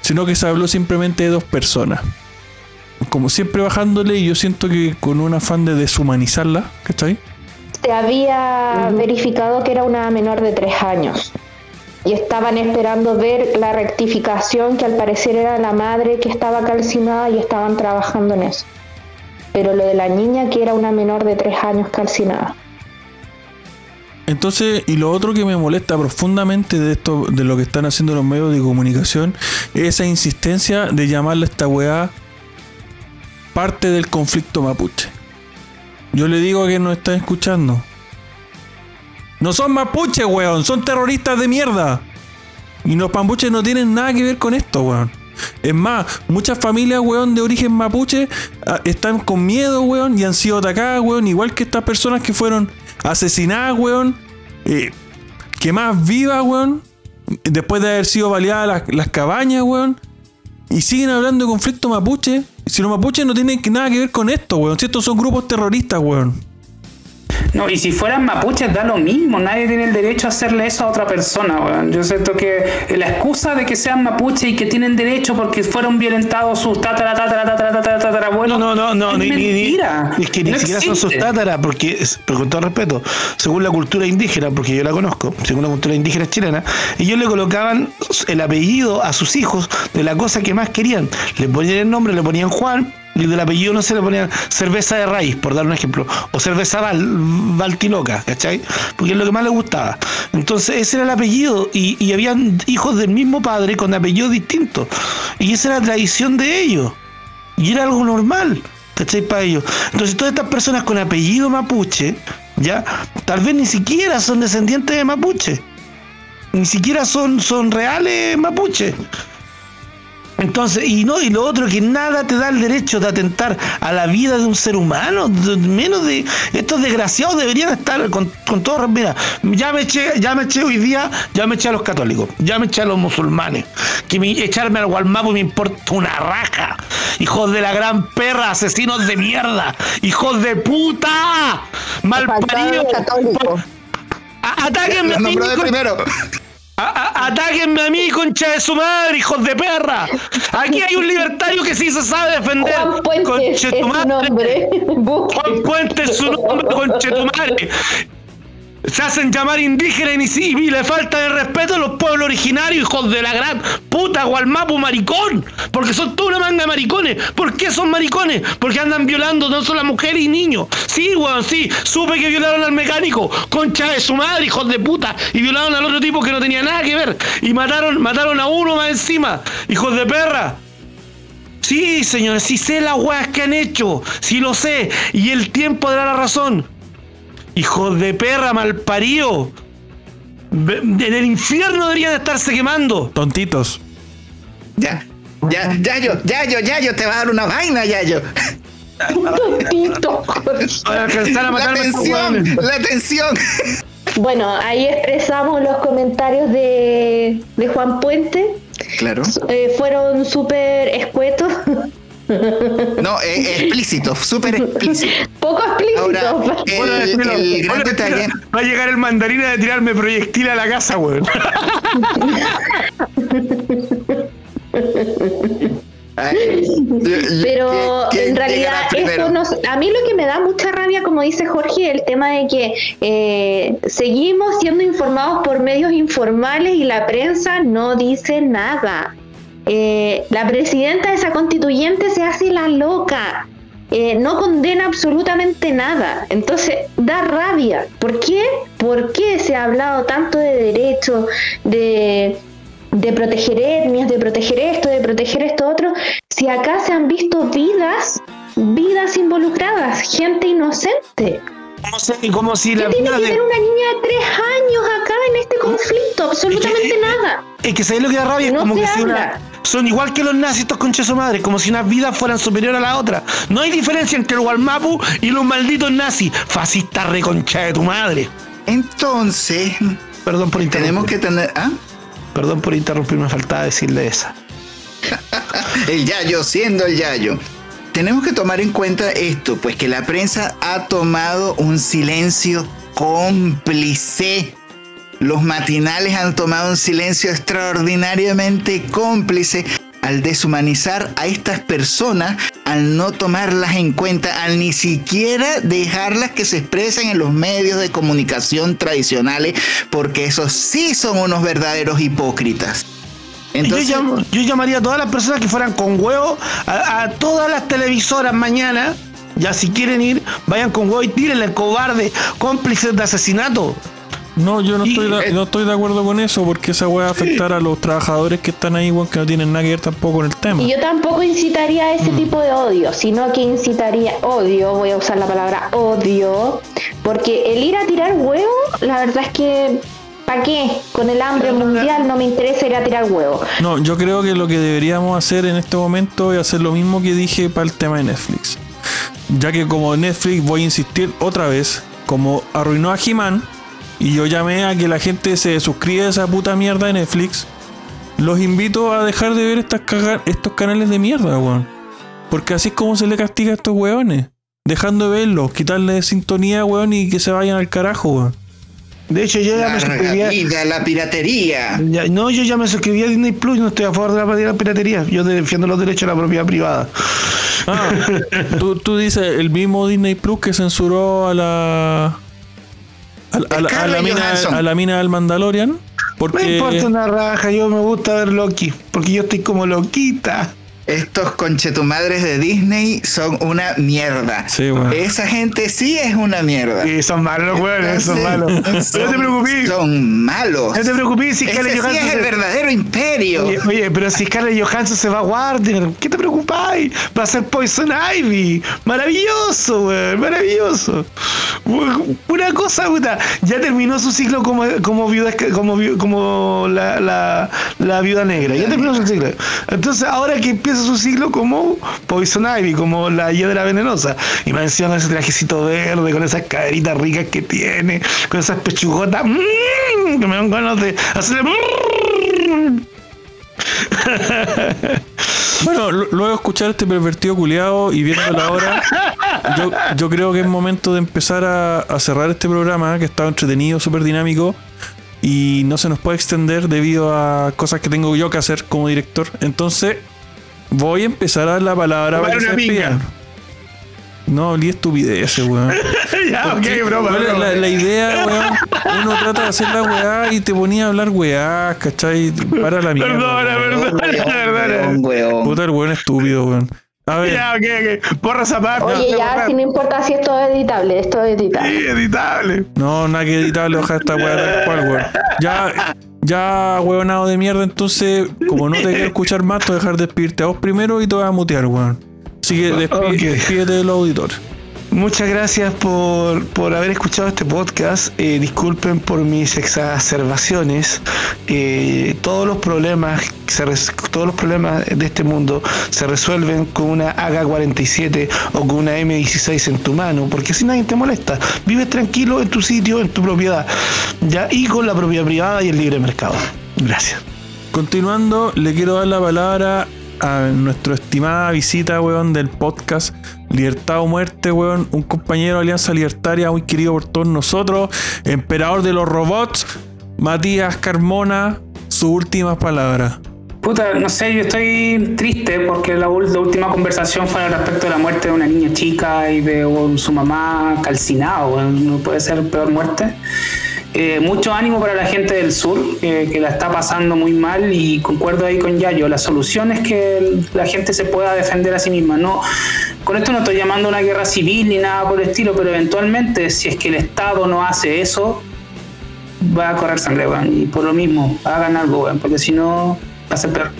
sino que se habló simplemente de dos personas, como siempre bajándole, y yo siento que con un afán de deshumanizarla, ¿cachai? Se había verificado que era una menor de 3 años y estaban esperando ver la rectificación, que al parecer era la madre que estaba calcinada, y estaban trabajando en eso, pero lo de la niña, que era una menor de 3 años calcinada. Entonces, y lo otro que me molesta profundamente de lo que están haciendo los medios de comunicación, es esa insistencia de llamarle a esta weá parte del conflicto mapuche. Yo le digo a quien nos está escuchando: no son mapuches, weón, son terroristas de mierda. Y los pambuches no tienen nada que ver con esto, weón. Es más, muchas familias, weón, de origen mapuche están con miedo, weón, y han sido atacadas, weón, igual que estas personas que fueron asesinadas, weón, quemadas vivas, weón, después de haber sido baleadas las cabañas, weón, y siguen hablando de conflicto mapuche, si los mapuches no tienen nada que ver con esto, weón, si estos son grupos terroristas, weón. No, y si fueran mapuches da lo mismo, nadie tiene el derecho a hacerle eso a otra persona, weón. Yo siento que la excusa de que sean mapuches y que tienen derecho porque fueron violentados sus tatara abuelos. No, es mentira. Es que ni no siquiera existe. Son sus tatara, porque, con todo respeto, según la cultura indígena, porque yo la conozco, según la cultura indígena chilena, ellos le colocaban el apellido a sus hijos de la cosa que más querían. Le ponían el nombre, le ponían Juan, y del apellido no se le ponían cerveza de raíz, por dar un ejemplo, o cerveza Valtiloca, ¿cachai? Porque es lo que más le gustaba. Entonces ese era el apellido, y habían hijos del mismo padre con apellidos distintos, y esa era la tradición de ellos, y era algo normal, ¿cachai? Para ellos. Entonces todas estas personas con apellido mapuche, ya tal vez ni siquiera son descendientes de mapuche, ni siquiera son reales mapuche. Entonces, y lo otro, que nada te da el derecho de atentar a la vida de un ser humano, menos de estos desgraciados. Deberían estar con todo. Mira, ya me eché hoy día, ya me eché a los católicos, ya me eché a los musulmanes, que echarme al Wallmapu me importa una raja. Hijos de la gran perra, asesinos de mierda, hijos de puta, malparidos, atáquenme a mí primero. Atáquenme a mí, concha de su madre, hijos de perra. Aquí hay un libertario que sí se sabe defender. Juan Puente es su nombre. Juan Puente es su nombre, concha de tu madre. Se hacen llamar indígenas y le falta de respeto a los pueblos originarios, hijos de la gran puta, Wallmapu, maricón. Porque son toda una manga de maricones. ¿Por qué son maricones? Porque andan violando no solo a mujeres y niños. Sí, weón, sí. Supe que violaron al mecánico, concha de su madre, hijos de puta. Y violaron al otro tipo que no tenía nada que ver. Y mataron a uno más encima, hijos de perra. Sí, señores, sí sé las weas que han hecho. Sí lo sé. Y el tiempo dará la razón. Hijos de perra, malparío. En el infierno deberían estarse quemando. Tontitos. Ya, te va a dar una vaina, Yayo. Tontito. La tensión. Bueno, ahí expresamos los comentarios de Juan Puente. Claro. Fueron súper escuetos. No, explícito, súper explícito. Poco explícito. Ahora, el gran detalle. Va a llegar el mandarina de tirarme proyectil a la casa, weón. Pero en realidad esto a mí lo que me da mucha rabia, como dice Jorge, el tema de que seguimos siendo informados por medios informales y la prensa no dice nada. La presidenta de esa constituyente se hace la loca, no condena absolutamente nada. Entonces da rabia. ¿Por qué? ¿Por qué se ha hablado tanto de derechos, de proteger etnias, de proteger esto, de proteger esto otro, si acá se han visto vidas involucradas, gente inocente? No sé, como si ¿qué la tiene que ver una niña de 3 años acá en este conflicto? Absolutamente nada. Es que sabés lo que da rabia, no como que si una... Son igual que los nazis, estos conches de su madre, como si unas vidas fueran superior a la otra. No hay diferencia entre el Wallmapu y los malditos nazis. Fascista reconcha de tu madre. Entonces, perdón por interrumpir. Tenemos que tener... ¿Ah? Perdón por interrumpir, me faltaba decirle esa. El Yayo, siendo el Yayo. Tenemos que tomar en cuenta esto, pues que la prensa ha tomado un silencio cómplice. Los matinales han tomado un silencio extraordinariamente cómplice al deshumanizar a estas personas, al no tomarlas en cuenta, al ni siquiera dejarlas que se expresen en los medios de comunicación tradicionales, porque esos sí son unos verdaderos hipócritas. Entonces, yo llamaría a todas las personas que fueran con huevo, a todas las televisoras mañana, ya si quieren ir, vayan con huevo y tírenle, cobarde, cómplices de asesinato. No, yo no estoy de acuerdo con eso, porque esa weá va a afectar a los trabajadores que están ahí, que no tienen nada que ver tampoco con el tema. Y yo tampoco incitaría a ese tipo de odio, sino que incitaría odio, voy a usar la palabra odio, porque el ir a tirar huevo, la verdad es que... ¿Para qué? Con el hambre mundial no me interesa ir a tirar huevos. No, yo creo que lo que deberíamos hacer en este momento es hacer lo mismo que dije para el tema de Netflix. Ya que como Netflix, voy a insistir otra vez, como arruinó a He-Man, y yo llamé a que la gente se suscriba a esa puta mierda de Netflix, los invito a dejar de ver estos canales de mierda, weón. Porque así es como se le castiga a estos weones. Dejando de verlos, quitarle sintonía, weón, y que se vayan al carajo, weón. De hecho, yo ya me suscribí a la piratería. Yo ya me suscribí a Disney Plus y no estoy a favor de la piratería. Yo defiendo los derechos a la propiedad privada. Ah, tú dices el mismo Disney Plus que censuró a la mina del Mandalorian. Porque... Me importa una raja, yo me gusta ver Loki, porque yo estoy como loquita. Estos conchetumadres de Disney son una mierda. Sí, bueno. Esa gente sí es una mierda. Sí, son malos, güey, son malos. No te preocupes. Son malos. No te preocupes, si Scarlett Johansson... Sí es el verdadero imperio. Oye, pero si Scarlett Johansson se va a Warner, ¿qué te preocupáis? Va a ser Poison Ivy. Maravilloso, güey, maravilloso. Pura cosa, puta. Ya terminó su ciclo como la viuda negra. Ya terminó su ciclo. Entonces, ahora que empieza su ciclo como Poison Ivy, como la hiedra venenosa. Y menciona ese trajecito verde, con esas caderitas ricas que tiene, con esas pechugotas. Que me dan ganas de hacerle. Bueno, luego de escuchar este pervertido culiado y viendo la hora, yo creo que es momento de empezar a cerrar este programa, que está entretenido, súper dinámico, y no se nos puede extender debido a cosas que tengo yo que hacer como director. Entonces voy a empezar a dar la palabra para que se despidan. No hablé estupideces, weón. Ya, okay, broma, broma. La idea, weón, uno trata de hacer la weá y te ponía a hablar weá, ¿cachai? Para la mierda. Perdona. Puta, el weón estúpido, weón. A ver. Ya, ok. Porra zapato. Oye, ya, si no importa si esto es editable, esto es editable. Sí, editable. No, nada que editable, ojalá esta weá tal cual, weón. Ya, weonado de mierda, entonces, como no te quiero escuchar más, te voy a dejar de despedirte a vos primero y te voy a mutear, weón. Así que despídete del auditor. Muchas gracias por haber escuchado este podcast. Disculpen por mis exacerbaciones. Todos los problemas de este mundo se resuelven con una AK-47 o con una M16 en tu mano, porque así nadie te molesta. Vives tranquilo en tu sitio, en tu propiedad, ¿ya? Y con la propiedad privada y el libre mercado. Gracias. Continuando, le quiero dar la palabra a nuestra estimada visita, weón, del podcast Libertad o Muerte, weón, un compañero de Alianza Libertaria muy querido por todos nosotros, emperador de los robots, Matías Carmona, sus últimas palabras. Puta, no sé, yo estoy triste porque la última conversación fue al respecto de la muerte de una niña chica y de su mamá calcinado, weón. No puede ser peor muerte. Mucho ánimo para la gente del sur, que la está pasando muy mal, y concuerdo ahí con Yayo, la solución es que la gente se pueda defender a sí misma. No, con esto no estoy llamando una guerra civil ni nada por el estilo, pero eventualmente, si es que el Estado no hace eso, va a correr sangre, bueno, y por lo mismo hagan algo, bueno, porque si no va a ser peor.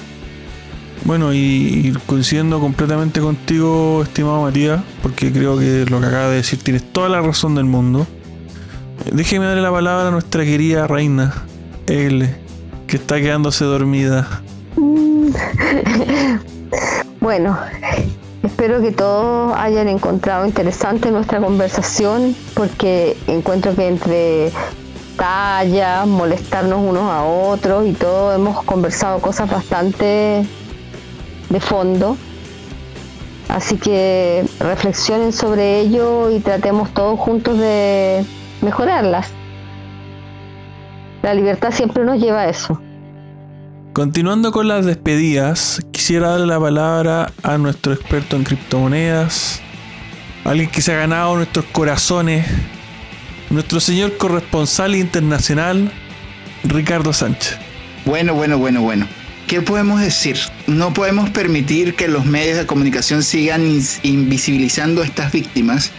Bueno, y coincidiendo completamente contigo, estimado Matías, porque creo que lo que acabas de decir tienes toda la razón del mundo. Déjeme darle la palabra a nuestra querida reina, Eile, que está quedándose dormida. Bueno, espero que todos hayan encontrado interesante nuestra conversación, porque encuentro que entre tallas, molestarnos unos a otros y todo, hemos conversado cosas bastante de fondo. Así que reflexionen sobre ello y tratemos todos juntos de mejorarlas. La libertad siempre nos lleva a eso. Continuando con las despedidas, quisiera darle la palabra a nuestro experto en criptomonedas, alguien que se ha ganado nuestros corazones, nuestro señor corresponsal internacional, Ricardo Sánchez. Bueno. ¿Qué podemos decir? No podemos permitir que los medios de comunicación sigan invisibilizando a estas víctimas.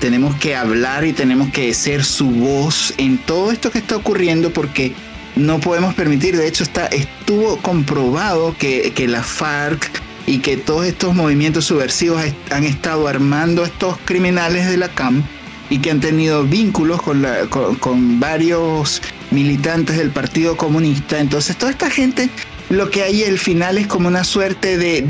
Tenemos que hablar y tenemos que ser su voz en todo esto que está ocurriendo, porque no podemos permitir. De hecho, estuvo comprobado que la FARC y que todos estos movimientos subversivos han estado armando a estos criminales de la CAM y que han tenido vínculos con varios militantes del Partido Comunista. Entonces, toda esta gente, lo que hay al final es como una suerte de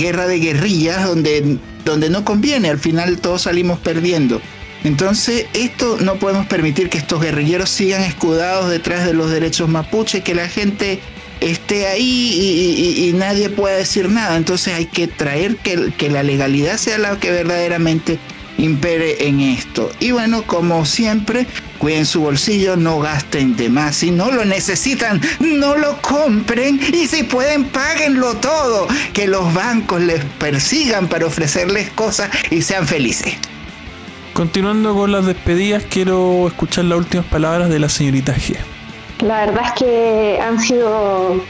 guerra de guerrillas donde no conviene, al final todos salimos perdiendo. Entonces, esto no podemos permitir que estos guerrilleros sigan escudados detrás de los derechos mapuche, que la gente esté ahí y nadie pueda decir nada. Entonces hay que traer que la legalidad sea la que verdaderamente impere en esto. Y bueno, como siempre, cuiden su bolsillo, no gasten de más. Si no lo necesitan, no lo compren, y si pueden, páguenlo todo. Que los bancos les persigan para ofrecerles cosas y sean felices. Continuando con las despedidas, quiero escuchar las últimas palabras de la señorita G. La verdad es que han sido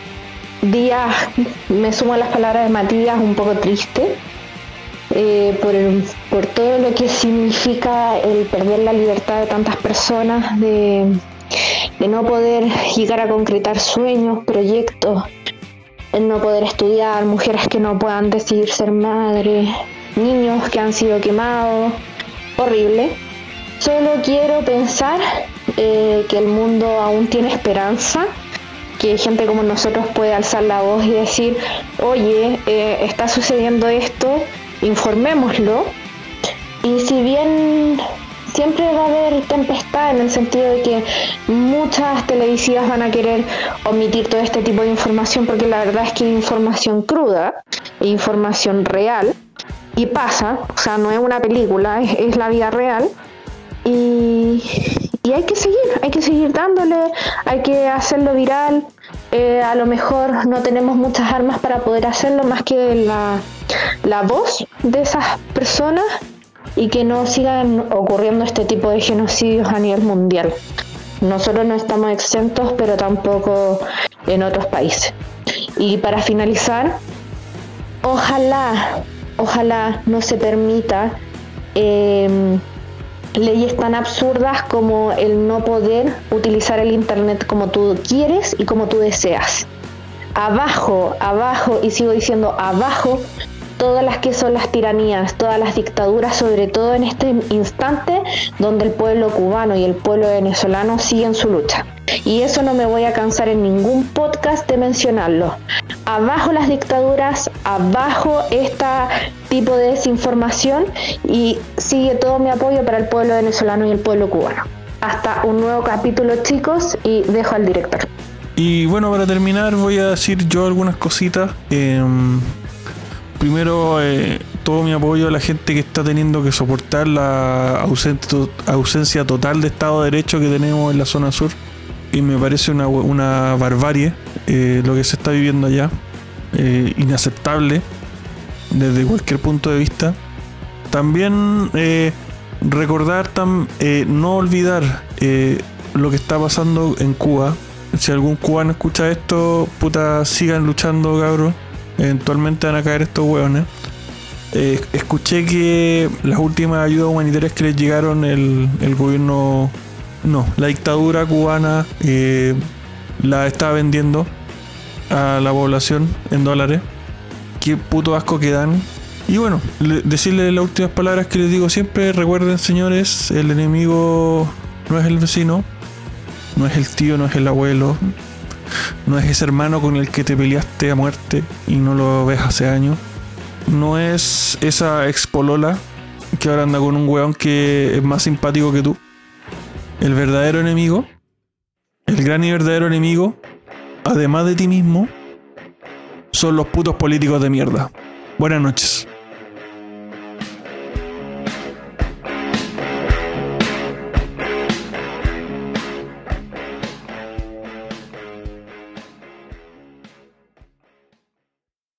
días, me sumo a las palabras de Matías, un poco triste. Por todo lo que significa el perder la libertad de tantas personas, de no poder llegar a concretar sueños, proyectos, el no poder estudiar, mujeres que no puedan decidir ser madres, niños que han sido quemados, horrible. Solo quiero pensar que el mundo aún tiene esperanza, que gente como nosotros puede alzar la voz y decir, oye, está sucediendo esto, informémoslo. Y si bien siempre va a haber tempestad en el sentido de que muchas televisivas van a querer omitir todo este tipo de información, porque la verdad es que es información cruda, información real, y pasa, o sea, no es una película, es la vida real. Y hay que seguir dándole, hay que hacerlo viral. A lo mejor no tenemos muchas armas para poder hacerlo más que la voz de esas personas, y que no sigan ocurriendo este tipo de genocidios a nivel mundial. Nosotros no estamos exentos, pero tampoco en otros países. Y para finalizar, ojalá no se permita leyes tan absurdas como el no poder utilizar el internet como tú quieres y como tú deseas. Abajo, y sigo diciendo abajo, todas las que son las tiranías, todas las dictaduras, sobre todo en este instante donde el pueblo cubano y el pueblo venezolano siguen su lucha. Y eso no me voy a cansar en ningún podcast de mencionarlo. Abajo las dictaduras, abajo este tipo de desinformación, y sigue todo mi apoyo para el pueblo venezolano y el pueblo cubano. Hasta un nuevo capítulo, chicos, y dejo al director. Y bueno, para terminar voy a decir yo algunas cositas. Primero, todo mi apoyo a la gente que está teniendo que soportar la ausencia total de Estado de Derecho que tenemos en la zona sur. Y me parece una barbarie lo que se está viviendo allá. Inaceptable desde cualquier punto de vista. También no olvidar lo que está pasando en Cuba. Si algún cubano escucha esto, puta, sigan luchando, cabros. Eventualmente van a caer estos hueones. Escuché que las últimas ayudas humanitarias que les llegaron el gobierno, no, la dictadura cubana la está vendiendo a la población en dólares. Qué puto asco que dan. Y bueno, decirles las últimas palabras que les digo siempre. Recuerden, señores, el enemigo no es el vecino, no es el tío, no es el abuelo, no es ese hermano con el que te peleaste a muerte y no lo ves hace años. No es esa expolola que ahora anda con un weón que es más simpático que tú. El verdadero enemigo, el gran y verdadero enemigo, además de ti mismo, son los putos políticos de mierda. Buenas noches.